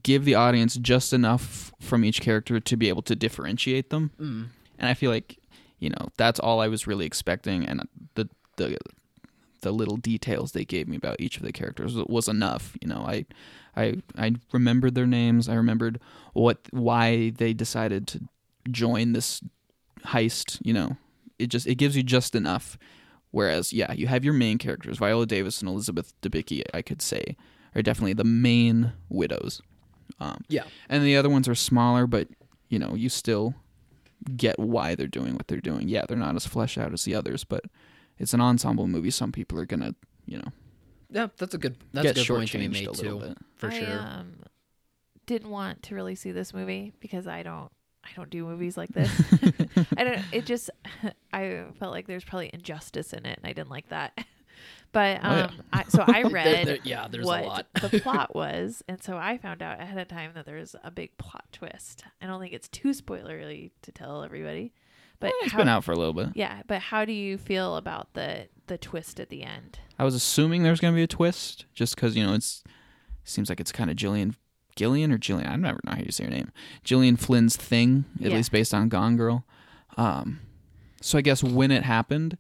give the audience just enough from each character to be able to differentiate them. Mm. And I feel like, you know, that's all I was really expecting, and the the the little details they gave me about each of the characters was enough. You know, I I I remembered their names, I remembered what why they decided to join this heist. You know, it just it gives you just enough. Whereas, yeah, you have your main characters, Viola Davis and Elizabeth Debicki, I could say, are definitely the main widows. Um, yeah. And the other ones are smaller, but, you know, you still get why they're doing what they're doing. Yeah, they're not as fleshed out as the others, but it's an ensemble movie. Some people are going to, you know. Yeah, that's a good, that's a good point to be made, too. For I, sure. Um, didn't want to really see this movie because I don't. I don't do movies like this. I don't, it just, I felt like there's probably injustice in it and I didn't like that. But, um, oh, yeah. I, so I read there, there, yeah, there's what a lot. The plot was. And so I found out ahead of time that there's a big plot twist. I don't think it's too spoilery to tell everybody, but yeah, it's how, been out for a little bit. Yeah. But how do you feel about the, the twist at the end? I was assuming there's going to be a twist just cause you know, it's, it seems like it's kind of Jillian Gillian or Jillian, I never know how you say her name. Gillian Flynn's thing, at yeah. least based on Gone Girl. Um, so I guess when it happened,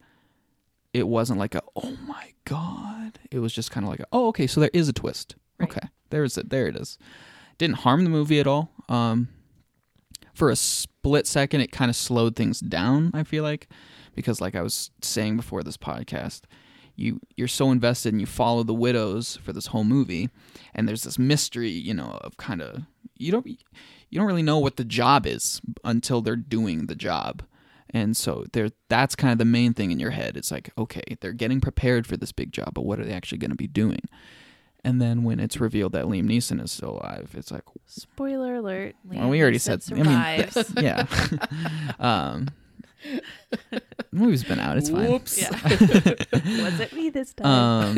it wasn't like a oh my god. It was just kind of like a, oh okay, so there is a twist. Right. Okay, there is it. There it is. Didn't harm the movie at all. Um, for a split second, it kind of slowed things down. I feel like because like I was saying before this podcast. You, you're so invested and you follow the widows for this whole movie and there's this mystery, you know, of kind of, you don't, you don't really know what the job is until they're doing the job. And so there, that's kind of the main thing in your head. It's like, okay, they're getting prepared for this big job, but what are they actually going to be doing? And then when it's revealed that Liam Neeson is still alive, it's like, spoiler alert. Liam well, we already Neeson said, survives. I mean, yeah. um, the movie's been out, it's fine. Whoops. Yeah. Was it me this time? Um,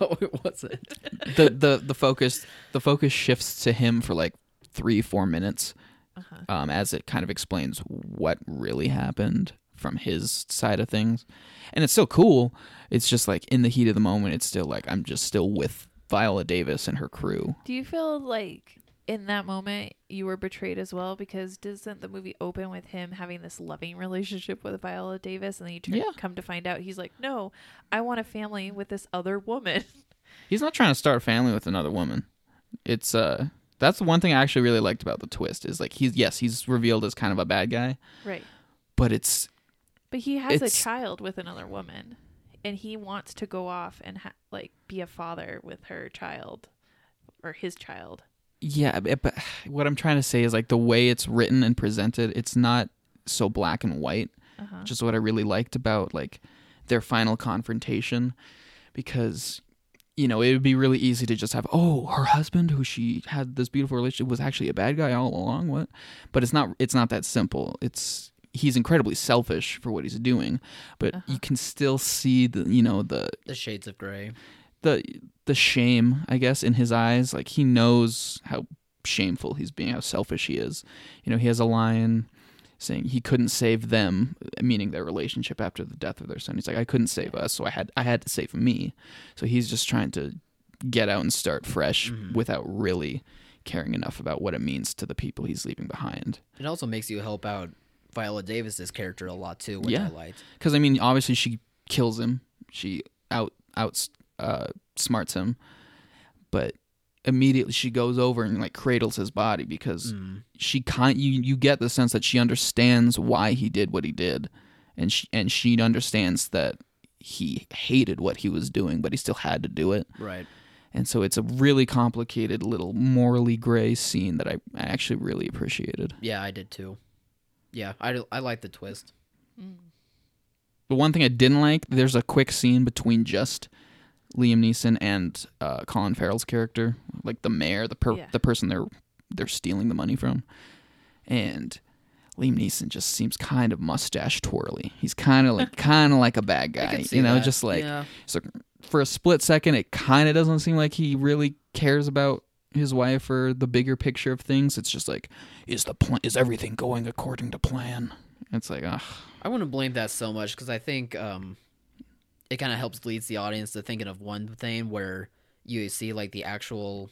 no, it wasn't. the the the focus the focus shifts to him for like three four minutes, uh-huh. um, as it kind of explains what really happened from his side of things, and it's still cool. It's just like in the heat of the moment, it's still like I'm just still with Viola Davis and her crew. Do you feel like? In that moment, you were betrayed as well because doesn't the movie open with him having this loving relationship with Viola Davis and then you turn, yeah. come to find out he's like, no, I want a family with this other woman. He's not trying to start a family with another woman. It's uh, that's the one thing I actually really liked about the twist is like he's yes he's revealed as kind of a bad guy, right? But it's but he has a child with another woman and he wants to go off and ha- like be a father with her child or his child. Yeah, but what I'm trying to say is like the way it's written and presented, it's not so black and white, uh-huh. which is what I really liked about like their final confrontation because, you know, it would be really easy to just have, oh, her husband who she had this beautiful relationship with was actually a bad guy all along. What? But it's not it's not that simple. It's he's incredibly selfish for what he's doing, but uh-huh. you can still see the, you know, the the shades of gray. The the shame, I guess, in his eyes. Like, he knows how shameful he's being, how selfish he is. You know, he has a line saying he couldn't save them, meaning their relationship after the death of their son. He's like, I couldn't save us, so I had I had to save me. So he's just trying to get out and start fresh mm-hmm. without really caring enough about what it means to the people he's leaving behind. It also makes you help out Viola Davis's character a lot too, which yeah. I liked. Because I mean, obviously she kills him. She out out uh, smarts him, but immediately she goes over and like cradles his body because mm. she can't. You you get the sense that she understands why he did what he did, and she and she understands that he hated what he was doing, but he still had to do it. Right. And so it's a really complicated little morally gray scene that I actually really appreciated. Yeah, I did too. Yeah, I, I like the twist. Mm. The one thing I didn't like, there's a quick scene between just Liam Neeson and uh, Colin Farrell's character, like the mayor, the per- yeah. the person they're they're stealing the money from. And Liam Neeson just seems kind of mustache twirly. He's kind of like kind of like a bad guy, you know, that. just like yeah. so. For a split second, it kind of doesn't seem like he really cares about his wife or the bigger picture of things. It's just like, is the pl- is everything going according to plan? It's like, ugh. I wouldn't blame that so much because I think um, it kind of helps leads the audience to thinking of one thing where you see like the actual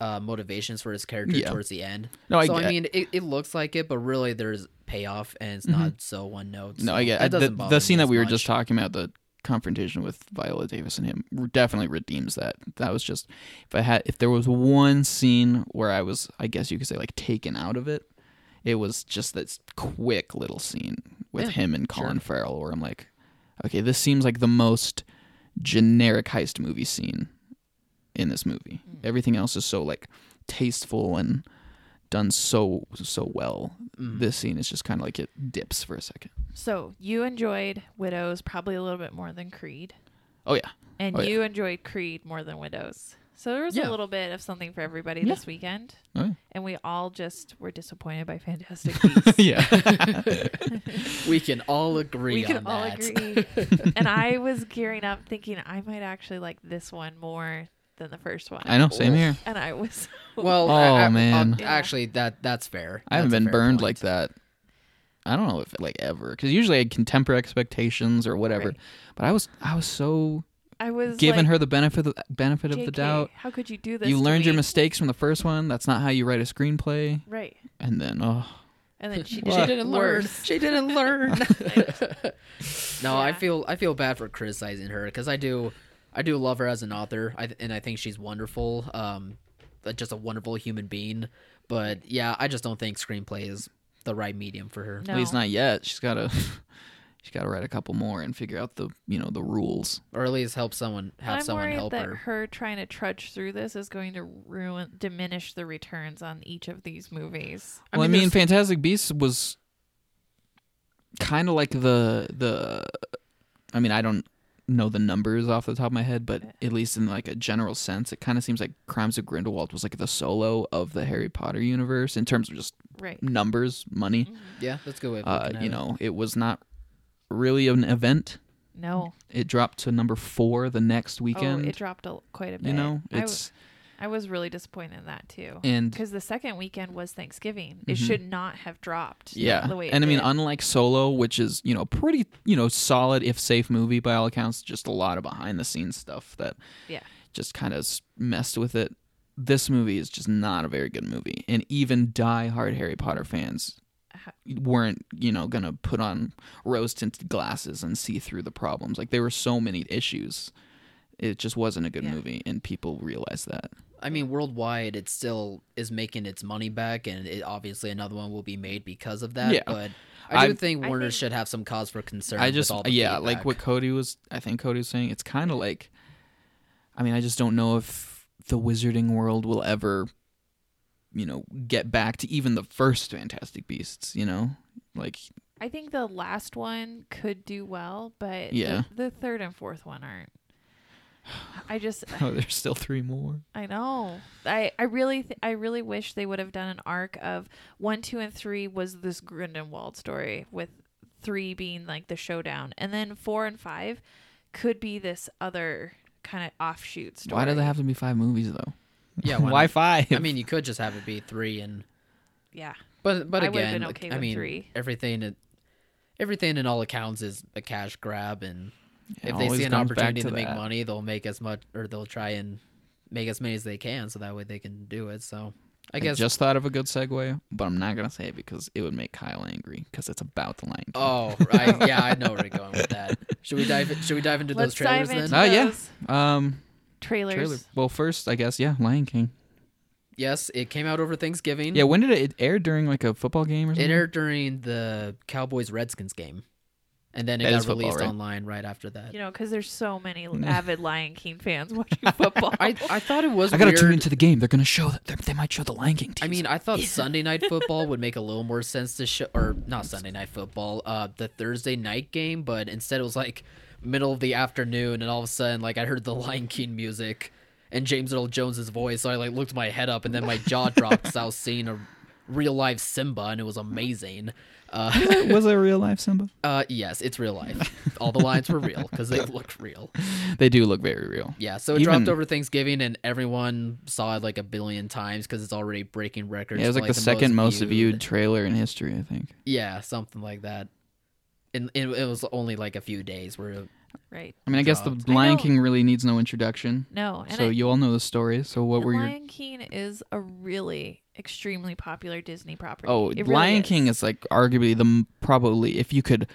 uh, motivations for his character yeah. towards the end. No, I so, get I mean, it, it looks like it, but really there's payoff and it's mm-hmm. not so one note. So no, I get it. The, the scene that we were much. just talking about, the confrontation with Viola Davis and him definitely redeems that. That was just if I had if there was one scene where I was, I guess you could say, like taken out of it, it was just this quick little scene with yeah, him and Colin sure. Farrell where I'm like, okay, this seems like the most generic heist movie scene in this movie. Mm. Everything else is so like tasteful and done so so well. Mm. This scene is just kind of like it dips for a second. So you enjoyed Widows probably a little bit more than Creed. Oh yeah. And oh, you yeah. enjoyed Creed more than Widows. So there was yeah. a little bit of something for everybody yeah. this weekend. Oh, yeah. And we all just were disappointed by Fantastic Beasts. yeah. We can all agree we on that. We can all agree. And I was gearing up thinking I might actually like this one more than the first one. I know, same here. And I was well, oh I, I, man, I, actually that that's fair. I haven't that's been burned point. like that. I don't know if like ever, because usually I can temper expectations or whatever. Right. But I was I was so I was giving like, her the benefit of, benefit J K, of the doubt. How could you do this? You learned me? your mistakes from the first one. That's not how you write a screenplay. Right. And then oh. And then she, did she didn't learn. She didn't learn. No, yeah. I feel I feel bad for criticizing her because I do. I do love her as an author, I th- and I think she's wonderful, um, just a wonderful human being. But, yeah, I just don't think screenplay is the right medium for her. No. At least not yet. She's got to she's got to write a couple more and figure out the you know the rules. Or at least help someone, have I'm someone help her. I'm worried that her trying to trudge through this is going to ruin diminish the returns on each of these movies. Well, I mean, I mean Fantastic Beasts was kind of like the the... I mean, I don't... know the numbers off the top of my head, but at least in like a general sense, it kind of seems like Crimes of Grindelwald was like the Solo of the Harry Potter universe in terms of just right. numbers, money. Mm-hmm. Yeah, that's a good way of looking uh, you know, it. it was not really an event. No. It dropped to number four the next weekend. Oh, it dropped a, quite a bit. You know, it's... I, w- I was really disappointed in that too. And... Because the second weekend was Thanksgiving. Mm-hmm. It should not have dropped. Yeah. The way it and I mean, did. unlike Solo, which is, you know, pretty, you know, solid, if safe movie by all accounts, just a lot of behind the scenes stuff that yeah. just kind of messed with it. This movie is just not a very good movie. And even die-hard Harry Potter fans weren't, you know, going to put on rose-tinted glasses and see through the problems. Like, there were so many issues. It just wasn't a good yeah. movie, and people realized that. I mean, worldwide, it still is making its money back, and it, obviously another one will be made because of that. Yeah. But I do I, think Warner think, should have some cause for concern. I just, with all the yeah, feedback. Like what Cody was, I think Cody was saying, it's kind of like, I mean, I just don't know if the wizarding world will ever, you know, get back to even the first Fantastic Beasts, you know? Like, I think the last one could do well, but yeah. the, the third and fourth one aren't. I just oh, there's still three more. I know. I I really th- I really wish they would have done an arc of one, two, and three was this Grindelwald story with three being like the showdown, and then four and five could be this other kind of offshoot story. Why do they have to be five movies though? Yeah, why, why five? I mean, you could just have it be three and yeah. But but I again, been okay like, with I mean, three. everything everything in all accounts is a cash grab and. Yeah, if they see an opportunity to, to make that. money, they'll make as much, or they'll try and make as many as they can, so that way they can do it. So I guess I just thought of a good segue, but I'm not gonna say it because it would make Kyle angry because it's about the Lion King. Oh, right. Yeah, I know where you're going with that. Should we dive? Should we dive into Let's those trailers into then? Oh uh, yeah. Um, trailers. Trailer. Well, first, I guess yeah, Lion King. Yes, it came out over Thanksgiving. Yeah, when did it, it air? During like a football game or something? It aired during the Cowboys-Redskins game. And then it that got football, released right? online right after that. You know, because there's so many avid Lion King fans watching football. I, I thought it was I gotta weird. I got to tune into the game. They're going to show that. They might show the Lion King team. I mean, I thought yeah. Sunday Night Football would make a little more sense to show, or not Sunday Night Football, uh, the Thursday night game. But instead it was like middle of the afternoon. And all of a sudden, like I heard the Lion King music and James Earl Jones's voice. So I like looked my head up and then my jaw dropped because I was seeing a real life Simba and it was amazing. Uh, was it real life Simba? Uh, yes, it's real life. All the lions were real because they looked real. They do look very real. Yeah, so it Even, dropped over Thanksgiving and everyone saw it like a billion times because it's already breaking records. Yeah, it was like, like the, the second most viewed. most viewed trailer in history, I think. Yeah, something like that. And it, it was only like a few days where it Right. I mean, I guess the Lion King really needs no introduction. No. And so I, you all know the story. So what were your... Lion King is a really extremely popular Disney property. Oh, it Lion really is. King is like arguably the probably, if you could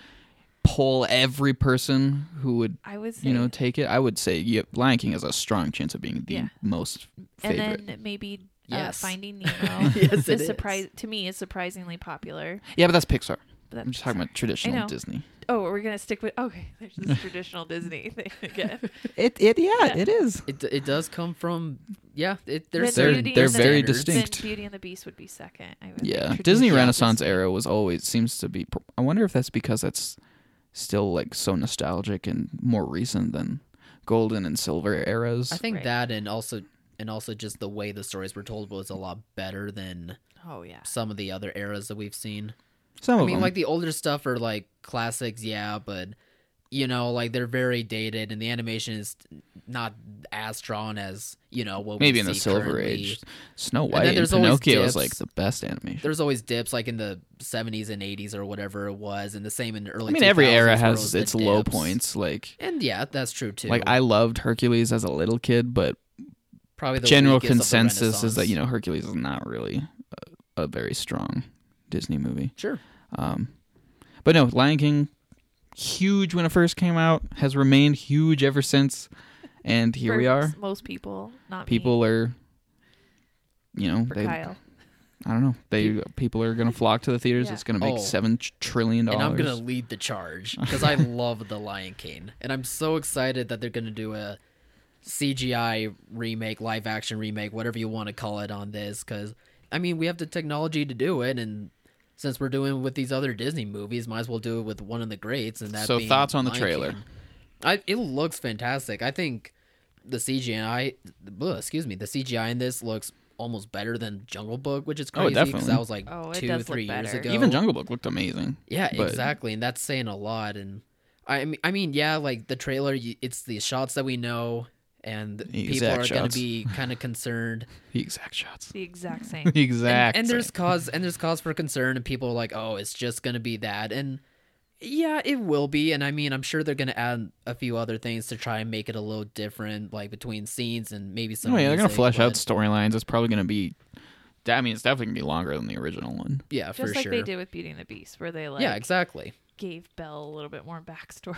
poll every person who would, I would say, you know, take it, I would say yeah, Lion King has a strong chance of being the yeah. most favorite. And then maybe yes. uh, Finding Nemo yes, is surprise to me is surprisingly popular. Yeah, but that's Pixar. I'm just talking about traditional Disney. Oh, we're gonna stick with okay. There's this traditional Disney thing again. It it yeah, yeah. it is. It it does come from yeah. It there's they're they're very distinct. Beauty and the Beast would be second. I would yeah, Disney Renaissance Disney. era was always seems to be. I wonder if that's because that's still like so nostalgic and more recent than golden and silver eras. I think right. that and also and also just the way the stories were told was a lot better than oh yeah some of the other eras that we've seen. Some I mean, them. like the older stuff are like classics, yeah, but you know, like they're very dated, and the animation is not as drawn as you know what maybe we in see the Silver currently. Age. Snow White and, and Pinocchio is like the best animation. There's always dips, like in the seventies and eighties or whatever it was, and the same in the early. I mean, every era has its low points, like and yeah, that's true too. Like I loved Hercules as a little kid, but probably the general consensus is that you know Hercules is not really a, a very strong Disney movie. Sure. Um, but no, Lion King, huge when it first came out, has remained huge ever since, and here For we are. Most people, not people me. are, you know, For they, Kyle. I don't know, they people are gonna flock to the theaters. Yeah. It's gonna make oh, seven trillion dollars, and I'm gonna lead the charge because I love the Lion King, and I'm so excited that they're gonna do a C G I remake, live action remake, whatever you want to call it, on this. Because I mean, we have the technology to do it, and since we're doing it with these other Disney movies, might as well do it with one of the greats. And that so being thoughts on the Lion trailer? King. I it looks fantastic. I think the C G I, ugh, excuse me, the C G I in this looks almost better than Jungle Book, which is crazy because oh, that was like oh, two, three years ago. Even Jungle Book looked amazing. Yeah, but... exactly, and that's saying a lot. And I mean, I mean, yeah, like the trailer, it's the shots that we know. And the people are going to be kind of concerned. The exact shots. The exact same. The exact. And, and there's same. cause and there's cause for concern, and people are like, "Oh, it's just going to be that." And yeah, it will be. And I mean, I'm sure they're going to add a few other things to try and make it a little different, like between scenes and maybe some. No, yeah, they're going to flesh but... out storylines. It's probably going to be. I mean, it's definitely going to be longer than the original one. Yeah, just for like sure. Just like they did with Beauty and the Beast, where they like. Yeah, exactly. Gave Belle a little bit more backstory.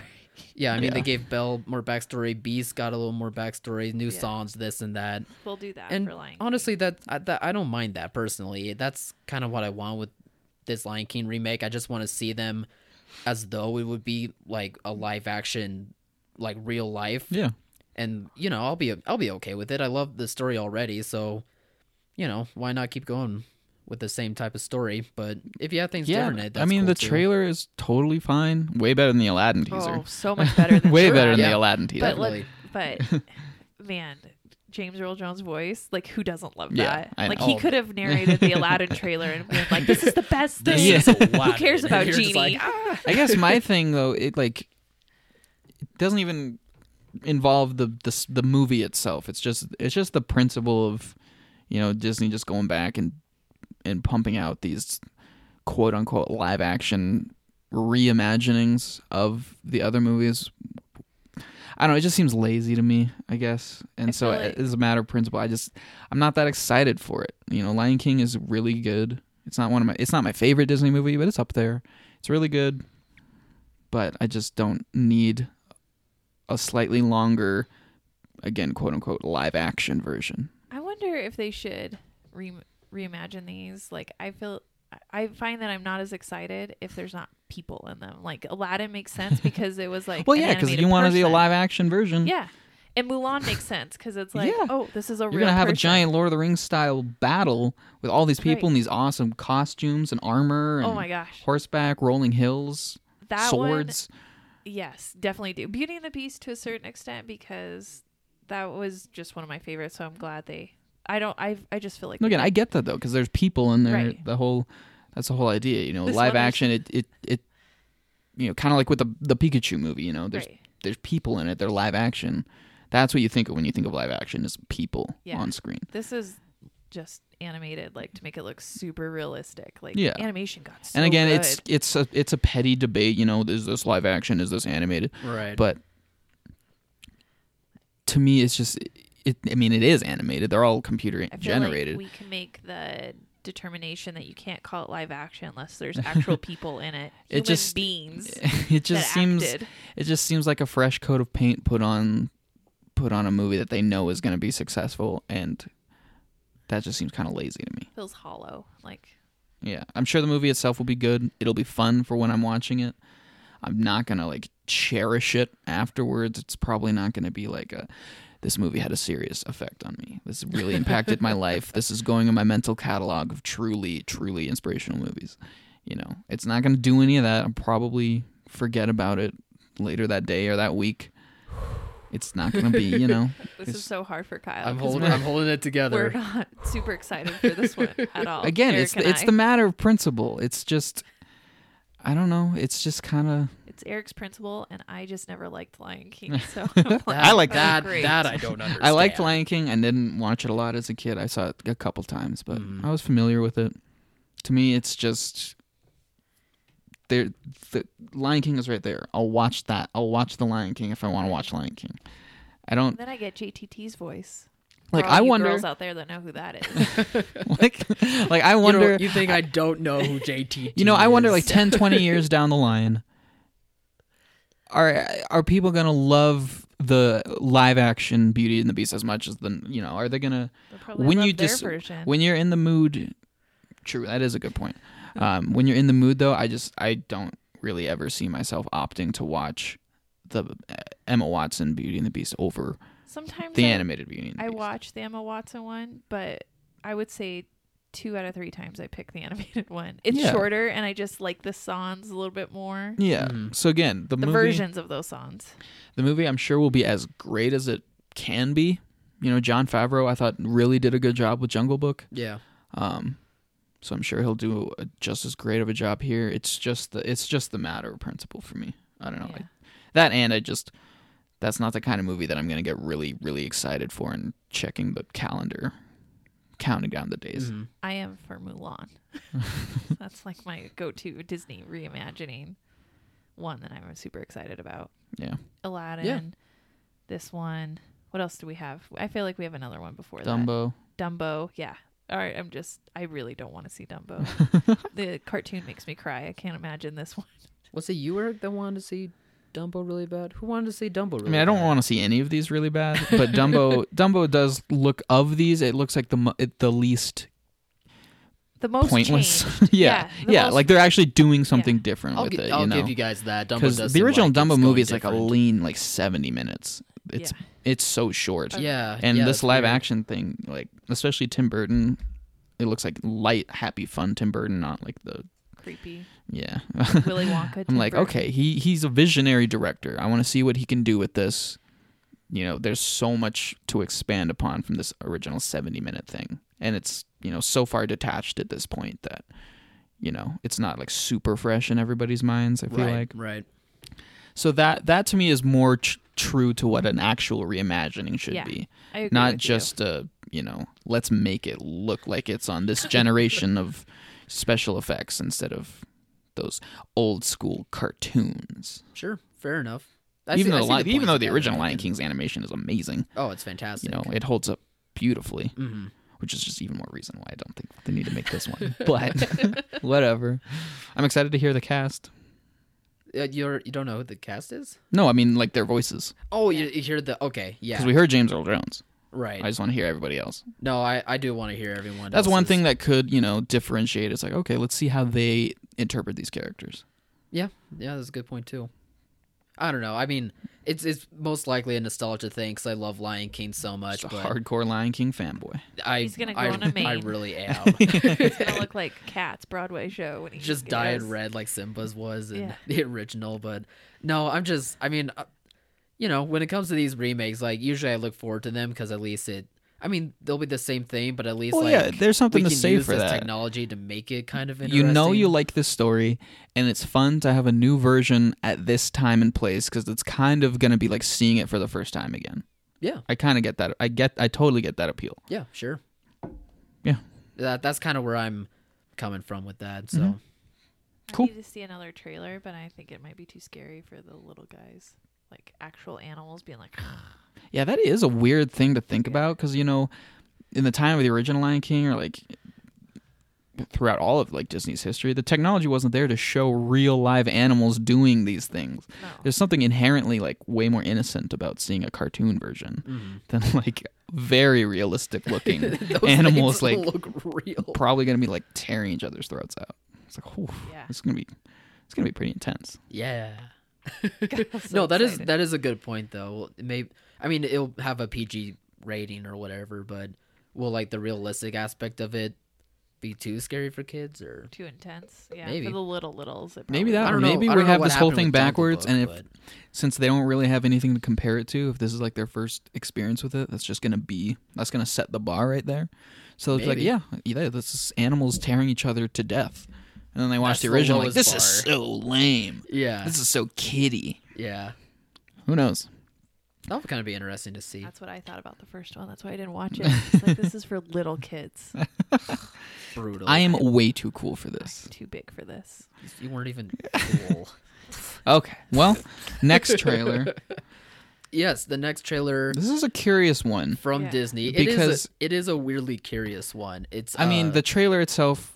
Yeah, I mean, yeah. they gave Belle more backstory. Beast got a little more backstory. New yeah. songs, this and that. We'll do that and for Lion honestly, King. That, that I don't mind that personally. That's kind of what I want with this Lion King remake. I just want to see them as though it would be like a live action, like real life. Yeah. And, you know, I'll be I'll be okay with it. I love the story already, so, you know, why not keep going with the same type of story? But if you have things yeah. different, that's I mean, cool the too. Trailer is totally fine. Way better than the Aladdin teaser. Oh, so much better than Way better than yeah. the Aladdin teaser. But, look, but man, James Earl Jones' voice, like, who doesn't love yeah, that? I like, know. he could have narrated the Aladdin trailer and been like, this is the best thing. Yeah. Who cares about Genie? Like, ah. I guess my thing, though, it, like, it doesn't even involve the, the, the movie itself. It's just, it's just the principle of, you know, Disney just going back and and pumping out these quote-unquote live-action reimaginings of the other movies. I don't know, it just seems lazy to me, I guess. And I so like, as a matter of principle, I just I'm not that excited for it. You know, Lion King is really good. It's not one of my it's not my favorite Disney movie, but it's up there. It's really good. But I just don't need a slightly longer, again, quote unquote, live action version. I wonder if they should re- reimagine these. Like, I feel I find that I'm not as excited if there's not people in them. Like, Aladdin makes sense because it was like well, yeah, because you want to do a live action version. Yeah. And Mulan makes sense because it's like, yeah. oh, this is a You're real You're going to have person. a giant Lord of the Rings style battle with all these people right. in these awesome costumes and armor and oh my gosh. horseback, rolling hills, that swords. One, yes, definitely do. Beauty and the Beast to a certain extent because that was just one of my favorites, so I'm glad they... I don't. I I just feel like again. I get that though, because there's people in there. Right. The whole that's the whole idea. You know, this live action. It, it it you know, kind of like with the the Pikachu movie. You know, there's right. there's people in it. They're live action. That's what you think of when you think of live action is people yeah. on screen. This is just animated, like to make it look super realistic. Like yeah. animation got so. And again, good. it's it's a it's a petty debate. You know, is this live action? Is this animated? Right. But to me, it's just. It, I mean, it is animated. They're all computer I feel generated. Like we can make the determination that you can't call it live action unless there's actual people in it. Human it just beings. It just seems. Acted. It just seems like a fresh coat of paint put on, put on a movie that they know is going to be successful, and that just seems kind of lazy to me. Feels hollow. Like. Yeah, I'm sure the movie itself will be good. It'll be fun for when I'm watching it. I'm not gonna like cherish it afterwards. It's probably not gonna be like a. This movie had a serious effect on me. This really impacted my life. This is going in my mental catalog of truly, truly inspirational movies. You know, it's not going to do any of that. I'll probably forget about it later that day or that week. It's not going to be, you know. This is so hard for Kyle. I'm holding, I'm holding it together. We're not super excited for this one at all. Again, it's the, it's the matter of principle. It's just, I don't know. It's just kind of. It's Eric's principle, and I just never liked Lion King. So like, I like that. Great. That I don't understand. I liked Lion King. I didn't watch it a lot as a kid. I saw it a couple times, but mm. I was familiar with it. To me, it's just there. The Lion King is right there. I'll watch that. I'll watch the Lion King if I want to watch Lion King. I don't. And then I get J T T's voice. Like, I wonder girls out there that know who that is. like, like I wonder. You, know, you think I, I don't know who J T T? You know, is. I wonder. Like ten, twenty years down the line. Are are people gonna love the live action Beauty and the Beast as much as the you know? Are they gonna when you just version. when you're in the mood? True, that is a good point. Um, when you're in the mood though, I just I don't really ever see myself opting to watch the uh, Emma Watson Beauty and the Beast over sometimes the I, animated Beauty and the I Beast. I watch the Emma Watson one, but I would say. Two out of three times I pick the animated one. It's yeah. shorter, and I just like the songs a little bit more. Yeah. Mm-hmm. So again, the, the movie, versions of those songs. The movie, I'm sure, will be as great as it can be. You know, Jon Favreau, I thought, really did a good job with Jungle Book. Yeah. Um. So I'm sure he'll do a, just as great of a job here. It's just the it's just the matter of principle for me. I don't know yeah. like, that, and I just that's not the kind of movie that I'm going to get really really excited for and checking the calendar. Counting down the days. Mm-hmm. I am for Mulan. That's like my go-to Disney reimagining one that I'm super excited about. Yeah. Aladdin. Yeah. This one. What else do we have? I feel like we have another one before Dumbo. that. Dumbo. Dumbo. Yeah. All right. I'm just, I really don't want to see Dumbo. The cartoon makes me cry. I can't imagine this one. Was it you, Eric, that wanted to see Dumbo really bad? Who wanted to see Dumbo really bad? I mean, I don't bad? want to see any of these really bad, but Dumbo Dumbo does look of these. It looks like the mo- it, the least the most pointless. yeah. Yeah, the yeah most like they're actually doing something yeah. different I'll with g- it, you I'll know? give you guys that. Dumbo does the original like Dumbo movie is different. Like a lean like seventy minutes. It's yeah. it's so short. Yeah. And yeah, this live weird. action thing, like especially Tim Burton, it looks like light, happy, fun Tim Burton, not like the creepy. Yeah. Willy Wonka. I'm like, Burton. okay, he he's a visionary director. I want to see what he can do with this. You know, there's so much to expand upon from this original seventy minute thing. And it's, you know, so far detached at this point that, you know, it's not like super fresh in everybody's minds, I feel right, like. Right. So that that to me is more tr- true to what an actual reimagining should yeah, be. I agree not with just you. a, you know, let's make it look like it's on this generation of special effects instead of those old school cartoons. Sure, fair enough. I even see, though I the, even though the original Lion King's animation is amazing. Oh, it's fantastic. You know, it holds up beautifully. Mm-hmm. Which is just even more reason why I don't think they need to make this one. But whatever. I'm excited to hear the cast. Uh, you're, you don't know who the cast is? No, I mean like their voices. Oh, you, you hear the... Okay, yeah. Because we heard James Earl Jones. Right. I just want to hear everybody else. No, I, I do want to hear everyone That's else's. One thing that could, you know, differentiate. It's like, okay, let's see how they interpret these characters. Yeah, yeah, that's a good point too. I don't know. I mean, it's it's most likely a nostalgia thing because I love Lion King so much. Just a but hardcore Lion King fanboy. I, He's going to go I, on a main. I really am. It's going to look like Cats Broadway show. When he just dyed red like Simba's was in yeah. the original. But no, I'm just, I mean, you know, when it comes to these remakes, like usually I look forward to them because at least it, I mean, they'll be the same thing, but at least well, like yeah, there's something we to can say use for this that. Technology to make it kind of interesting. You know you like this story, and it's fun to have a new version at this time and place because it's kind of going to be like seeing it for the first time again. Yeah. I kind of get that. I get. I totally get that appeal. Yeah, sure. Yeah. That That's kind of where I'm coming from with that, so. Mm-hmm. Cool. I need to see another trailer, but I think it might be too scary for the little guys. Like actual animals being like... Yeah, that is a weird thing to think yeah. about because, you know, in the time of the original Lion King or like throughout all of like Disney's history, the technology wasn't there to show real live animals doing these things. No. There's something inherently like way more innocent about seeing a cartoon version mm. than like very realistic looking animals like look real. Probably going to be like tearing each other's throats out. It's like, oh, yeah. it's going to be it's going to be pretty intense. Yeah. God, I'm so no, that excited. is that is a good point though. It may, I mean, it'll have a P G rating or whatever, but will like the realistic aspect of it be too scary for kids or too intense? Yeah, maybe. For the little littles. It maybe that. I don't know. Maybe I don't we know have this whole thing backwards, Jungle Book, and if but... since they don't really have anything to compare it to, if this is like their first experience with it, that's just gonna be that's gonna set the bar right there. So it's like, yeah, yeah, this is animals tearing each other to death. And then they watched That's the original, the like, this bar. Is so lame. Yeah. This is so kiddie. Yeah. Who knows? That would kind of be interesting to see. That's what I thought about the first one. That's why I didn't watch it. It's like, this is for little kids. Brutal. I am way too cool for this. I'm too big for this. You weren't even cool. Okay. Well, next trailer. Yes, the next trailer. This is a curious one. From yeah. Disney. Because it is, a, it is a weirdly curious one. It's. I uh, mean, the trailer itself...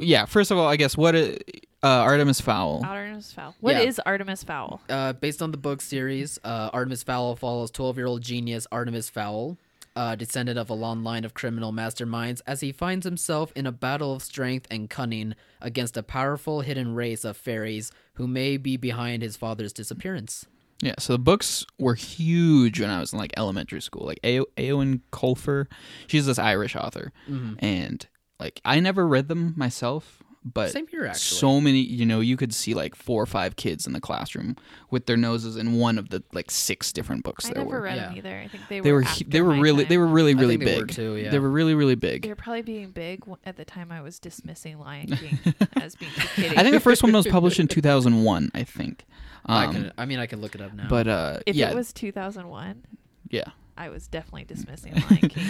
Yeah, first of all, I guess, what is uh, Artemis Fowl? Artemis Fowl. What yeah. is Artemis Fowl? Uh, based on the book series, uh, Artemis Fowl follows twelve-year-old genius Artemis Fowl, uh, descendant of a long line of criminal masterminds, as he finds himself in a battle of strength and cunning against a powerful hidden race of fairies who may be behind his father's disappearance. Yeah, so the books were huge when I was in, like, elementary school. Like, Eowyn Ayo- Colfer, she's this Irish author, mm-hmm. and... Like, I never read them myself, but Same here, actually. So many, you know, you could see like four or five kids in the classroom with their noses in one of the like six different books I there were. I never read yeah. them either. I think they, they were, were they were really time. they were really really big. They were, too, yeah. they were really really big. They were probably being big at the time I was dismissing Lion King as being too kiddie. I think the first one was published in two thousand one, I think. Um, I can I mean I can look it up now. But uh if yeah. it was two thousand one. Yeah. I was definitely dismissing Lion King.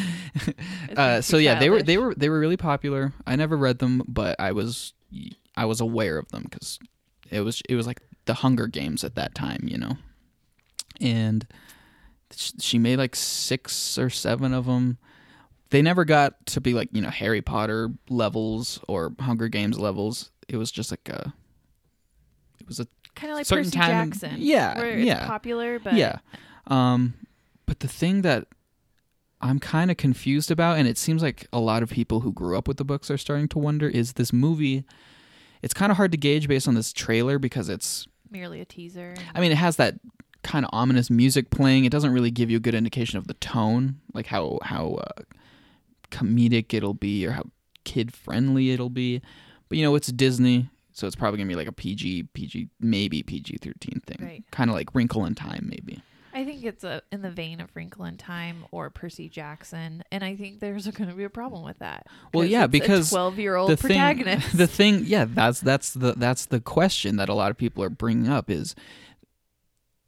uh, so yeah, childish. they were they were they were really popular. I never read them, but I was I was aware of them because it was it was like The Hunger Games at that time, you know. And she made like six or seven of them. They never got to be like you know Harry Potter levels or Hunger Games levels. It was just like a it was a kind of like Percy time, Jackson. Yeah, where yeah, it's popular, but yeah. Um, But the thing that I'm kind of confused about, and it seems like a lot of people who grew up with the books are starting to wonder, is this movie, it's kind of hard to gauge based on this trailer because it's... merely a teaser. I mean, it has that kind of ominous music playing. It doesn't really give you a good indication of the tone, like how, how uh, comedic it'll be or how kid-friendly it'll be. But, you know, it's Disney, so it's probably going to be like a P G, P G, maybe P G thirteen thing. Right. Kind of like Wrinkle in Time, maybe. I think it's a, in the vein of Wrinkle in Time or Percy Jackson, and I think there's going to be a problem with that. Well, yeah, it's because a twelve-year-old the protagonist. Thing, the thing, yeah, that's that's the that's the question that a lot of people are bringing up is,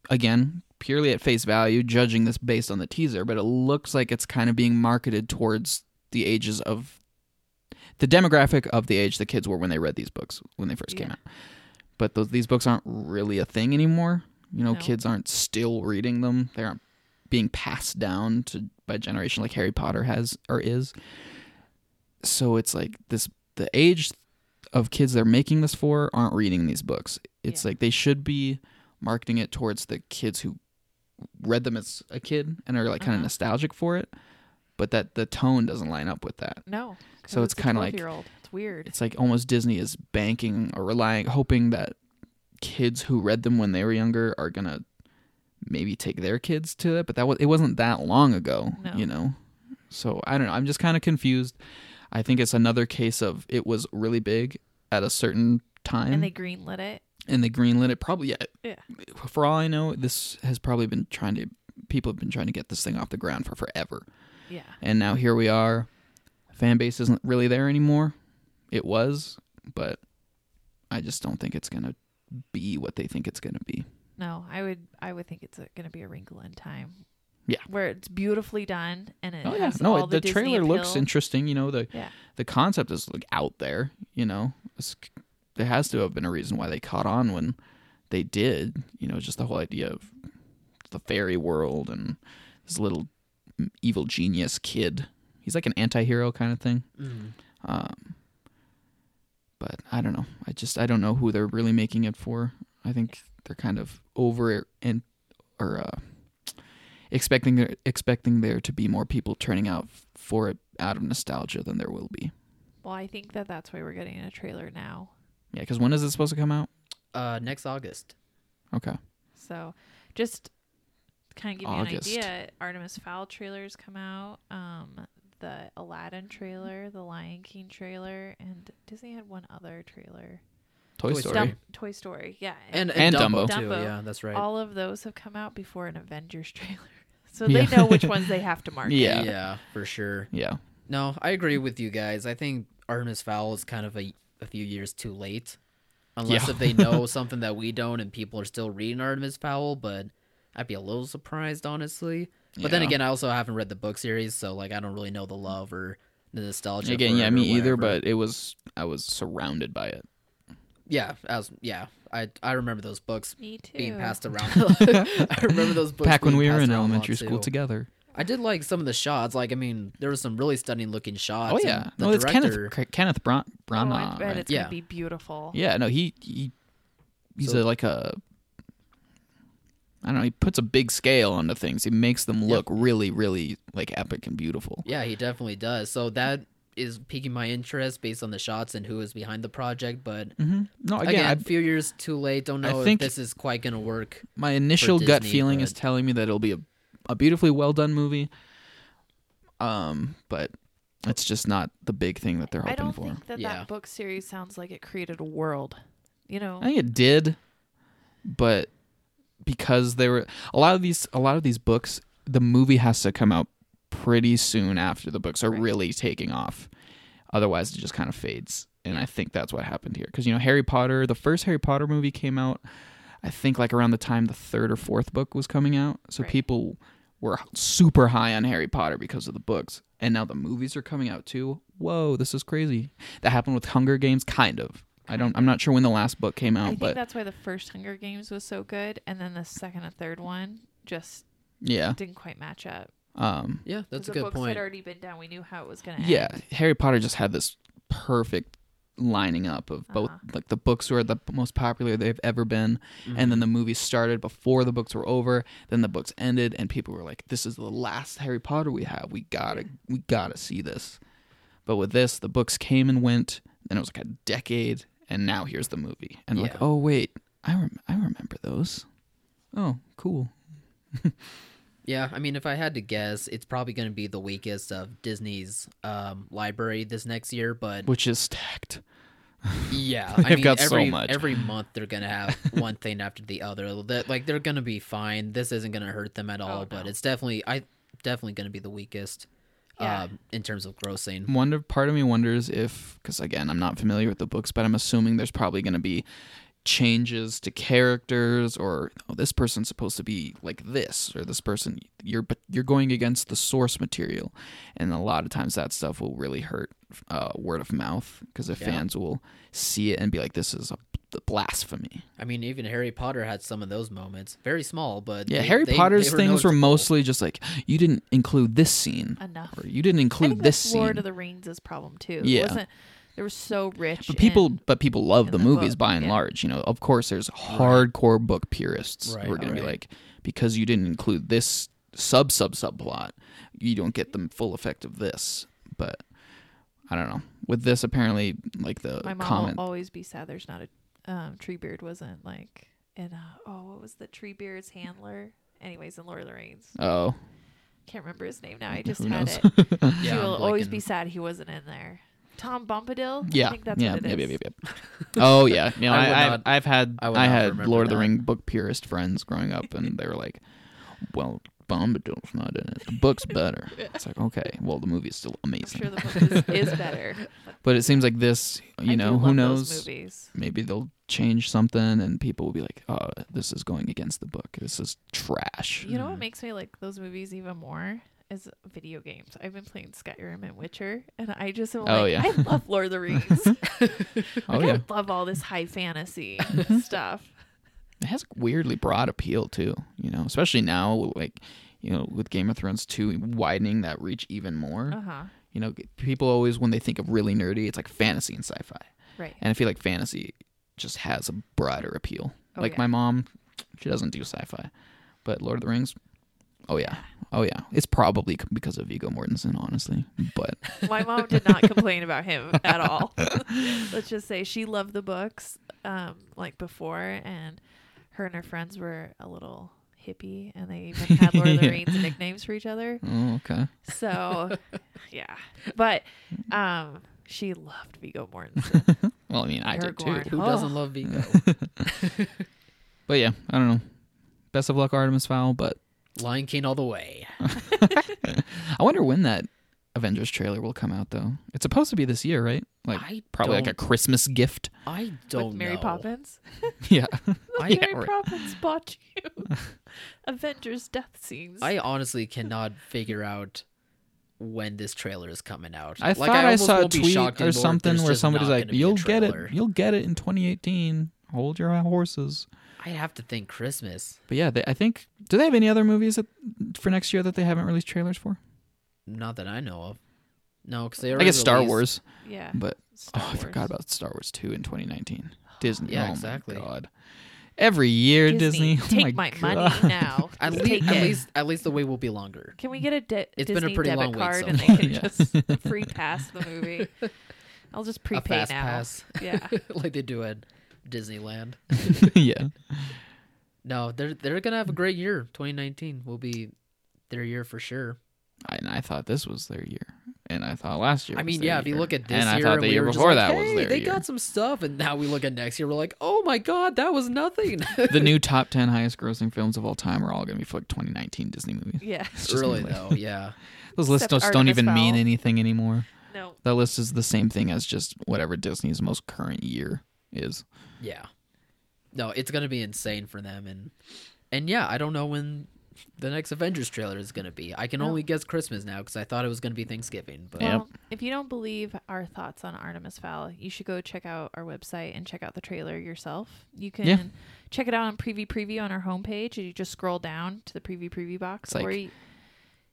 again, purely at face value, judging this based on the teaser, but it looks like it's kind of being marketed towards the ages of the demographic of the age the kids were when they read these books when they first yeah. came out. But those, these books aren't really a thing anymore. You know, no. Kids aren't still reading them. They aren't being passed down to by generation like Harry Potter has or is. So it's like this, the age of kids they're making this for aren't reading these books. It's yeah. like they should be marketing it towards the kids who read them as a kid and are like kind of uh-huh. nostalgic for it. But that the tone doesn't line up with that. No. So it's, it's kind of like, it's weird. It's like almost Disney is banking or relying, hoping that kids who read them when they were younger are going to maybe take their kids to it. But that was, it wasn't that long ago, no. you know? So I don't know. I'm just kind of confused. I think it's another case of it was really big at a certain time. And they greenlit it. And they greenlit it. Probably, yeah. yeah. For all I know, this has probably been trying to, people have been trying to get this thing off the ground for forever. Yeah. And now here we are. Fan base isn't really there anymore. It was, but I just don't think it's going to be what they think it's going to be. No, I would I would think it's going to be a Wrinkle in Time. Yeah. Where it's beautifully done and it oh, yeah. has no, all it, the, the Disney trailer appeal. Looks interesting, you know, the yeah. the concept is like out there, you know. It's, there has to have been a reason why they caught on when they did, you know, just the whole idea of the fairy world and this little evil genius kid. He's like an anti-hero kind of thing. Mm. Um, but I don't know. I just, I don't know who they're really making it for. I think they're kind of over and, or uh, expecting, expecting there to be more people turning out for it out of nostalgia than there will be. Well, I think that that's why we're getting a trailer now. Yeah. Cause when is it supposed to come out? Uh, next August. Okay. So just kind of give August. You an idea. Artemis Fowl trailers come out, um, the Aladdin trailer, the Lion King trailer, and Disney had one other trailer. Toy Story. Dumb- Toy Story, yeah. And, and, and Dumbo. Dumbo. Too, yeah, that's right. All of those have come out before an Avengers trailer. So they yeah. know which ones they have to market. Yeah. yeah, for sure. Yeah. No, I agree with you guys. I think Artemis Fowl is kind of a, a few years too late. Unless yeah. if they know something that we don't and people are still reading Artemis Fowl, but... I'd be a little surprised, honestly. But yeah. then again, I also haven't read the book series, so like I don't really know the love or the nostalgia. Again, yeah, me either. But it was I was surrounded by it. Yeah, I was, yeah, I I remember those books me too. Being passed around. I remember those books back when we were in elementary school together. I did like some of the shots. Like, I mean, there were some really stunning looking shots. Oh yeah, no, well, it's Kenneth Kenneth Branagh. Oh, I bet right? it's yeah. gonna be beautiful. Yeah, no, he he he's so, a, like a. I don't know, he puts a big scale onto things. He makes them look yep. really, really, like, epic and beautiful. Yeah, he definitely does. So that is piquing my interest based on the shots and who is behind the project. But, mm-hmm. no, again, again a few years too late. Don't know I if this is quite going to work. My initial Disney, gut feeling but... is telling me that it'll be a, a beautifully well-done movie. Um, But it's just not the big thing that they're hoping for. I don't for. think that yeah. that book series sounds like it created a world, you know? I think it did, but... Because they were a lot of these, a lot of these books, the movie has to come out pretty soon after the books are right. really taking off. Otherwise, it just kind of fades. And I think that's what happened here. Because you know, Harry Potter, the first Harry Potter movie came out, I think like around the time the third or fourth book was coming out. So right. people were super high on Harry Potter because of the books, and now the movies are coming out too. Whoa, this is crazy. That happened with Hunger Games, kind of. I don't. I'm not sure when the last book came out. I think but that's why the first Hunger Games was so good, and then the second and third one just yeah didn't quite match up. Um, yeah, that's a good point. The books had already been done. We knew how it was going to yeah, end. Yeah, Harry Potter just had this perfect lining up of uh-huh. both. Like the books were the most popular they've ever been, mm-hmm. and then the movie started before the books were over. Then the books ended, and people were like, "This is the last Harry Potter we have. We gotta, we gotta see this." But with this, the books came and went. Then it was like a decade. And now here's the movie. And yeah. like, oh, wait, I rem- I remember those. Oh, cool. yeah, I mean, if I had to guess, it's probably going to be the weakest of Disney's um, library this next year. But Which is stacked. Yeah. They've I mean, got every, so much. Every month they're going to have one thing after the other. They're, like, they're going to be fine. This isn't going to hurt them at all. Oh, no. But it's definitely I definitely going to be the weakest. Yeah. Um, in terms of grossing. Wonder, part of me wonders if, because again, I'm not familiar with the books, but I'm assuming there's probably going to be changes to characters, or oh, this person's supposed to be like this, or this person, you're but you're going against the source material, and a lot of times that stuff will really hurt uh, word of mouth, because the yeah. fans will see it and be like, "This is a the blasphemy." I mean, even Harry Potter had some of those moments, very small, but yeah, they, Harry they, Potter's they were things noticeable. Were mostly just like, you didn't include this scene enough, or you didn't include I think this Lord scene. Of the Rings is problem too. Yeah. It wasn't, they were so rich. But people, in, but people love the, the movies book, by and yeah. large. You know, of course, there's hardcore right. book purists right, who are going right. to be like, because you didn't include this sub sub subplot, you don't get the full effect of this. But I don't know. With this, apparently, like the my mom comment, will always be sad. There's not a um, Treebeard wasn't like, and uh, oh, what was the Treebeard's handler? Anyways, in Lord of the Rings. Oh, can't remember his name now. I just who had knows? It. yeah, she will always be sad he wasn't in there. Tom Bombadil? Yeah. I think that's yeah, what it yep, is. Yep, yep, yep. Oh, yeah. You know, I I, not, I've, I've had I, I had Lord that. Of the Ring book purist friends growing up, and they were like, well, Bombadil's not in it. The book's better. yeah. It's like, okay, well, the movie's still amazing. I'm sure the book is, is better. But it seems like this, you I know, who knows? Maybe they'll change something, and people will be like, oh, this is going against the book. This is trash. You know what makes me like those movies even more? Is video games. I've been playing Skyrim and Witcher, and I just am oh, like, yeah. I love Lord of the Rings. like, oh, yeah. I love all this high fantasy stuff. It has a weirdly broad appeal too, you know, especially now, like, you know, with Game of Thrones two widening that reach even more. Uh-huh. You know, people always, when they think of really nerdy, it's like fantasy and sci-fi. Right. And I feel like fantasy just has a broader appeal. Oh, like yeah. my mom, she doesn't do sci-fi, but Lord of the Rings. Oh, yeah. Oh, yeah. It's probably because of Viggo Mortensen, honestly. But my mom did not complain about him at all. Let's just say she loved the books um, like before, and her and her friends were a little hippie, and they even had Lord of the Rings nicknames for each other. Oh, okay. So, yeah. But um, she loved Viggo Mortensen. Well, I mean, I did too. Who oh. doesn't love Viggo? But, yeah, I don't know. Best of luck, Artemis Fowl, but Lion King all the way. I wonder when that Avengers trailer will come out, though. It's supposed to be this year, right? Like I probably like a Christmas gift. I don't With Mary know. Mary Poppins. yeah. I, Mary yeah, right. Poppins bought you Avengers death scenes. I honestly cannot figure out when this trailer is coming out. I like, thought I, I saw a tweet or something where somebody's like, "You'll get it. You'll get it in twenty eighteen. Hold your horses." I'd have to think Christmas. But yeah, they, I think... Do they have any other movies that, for next year that they haven't released trailers for? Not that I know of. No, because they already I guess released... Star Wars. Yeah. But Star oh, Wars. I forgot about Star Wars two in twenty nineteen. Disney. Yeah, oh exactly. My God. Every year, Disney. Disney. Take oh my, my money now. at, le- Take at it. least at least the wait will be longer. Can we get a de- it's Disney been a pretty debit long card so and they can yeah. just free pass the movie? I'll just prepay a fast now. Pass. Yeah. Like they do it. Disneyland. yeah. No, they're they're gonna have a great year. twenty nineteen will be their year for sure. I, and I thought this was their year, and I thought last year. I mean, was yeah. Their if year. You look at this and year, and I thought the year we before like, that hey, was their they year. They got some stuff, and now we look at next year. We're like, oh my god, that was nothing. The new top ten highest grossing films of all time are all gonna be for like twenty nineteen Disney movies. Yeah, really though. Like, yeah, those lists Except don't, don't even Fowl. Mean anything anymore. No, that list is the same thing as just whatever Disney's most current year is. Yeah, no, it's gonna be insane for them, and and yeah, I don't know when the next Avengers trailer is gonna be. I can no. only guess Christmas now, because I thought it was gonna be Thanksgiving. But well, yep. if you don't believe our thoughts on Artemis Fowl, you should go check out our website and check out the trailer yourself. You can yeah. check it out on Preview Preview on our homepage, and you just scroll down to the Preview Preview box, like, or you,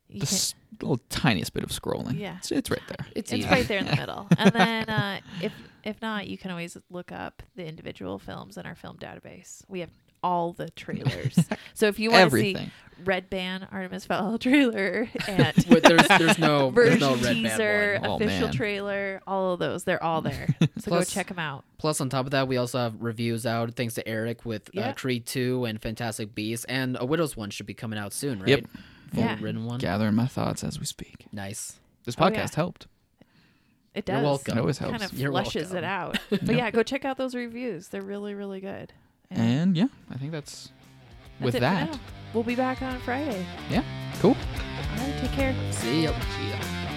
you the s- little tiniest bit of scrolling. Yeah, it's, it's right there. It's, it's right there in the middle. And then uh, if If not, you can always look up the individual films in our film database. We have all the trailers. So if you want to see Red Band, Artemis Fowl trailer, and Wait, there's, there's no, version there's no Red teaser, Band one. Official oh, trailer, all of those, they're all there. So plus, go check them out. Plus, on top of that, we also have reviews out, thanks to Eric, with yeah. uh, Creed two and Fantastic Beasts, and a Widows one should be coming out soon, right? Yep. Full yeah. written one. Gathering my thoughts as we speak. Nice. This podcast oh, yeah. helped. It does. You're welcome. It always helps. It kind of You're flushes welcome. It out. But yeah, go check out those reviews. They're really, really good. And, and yeah, I think that's, that's with that. We'll be back on Friday. Yeah. Cool. All right. Take care. See ya.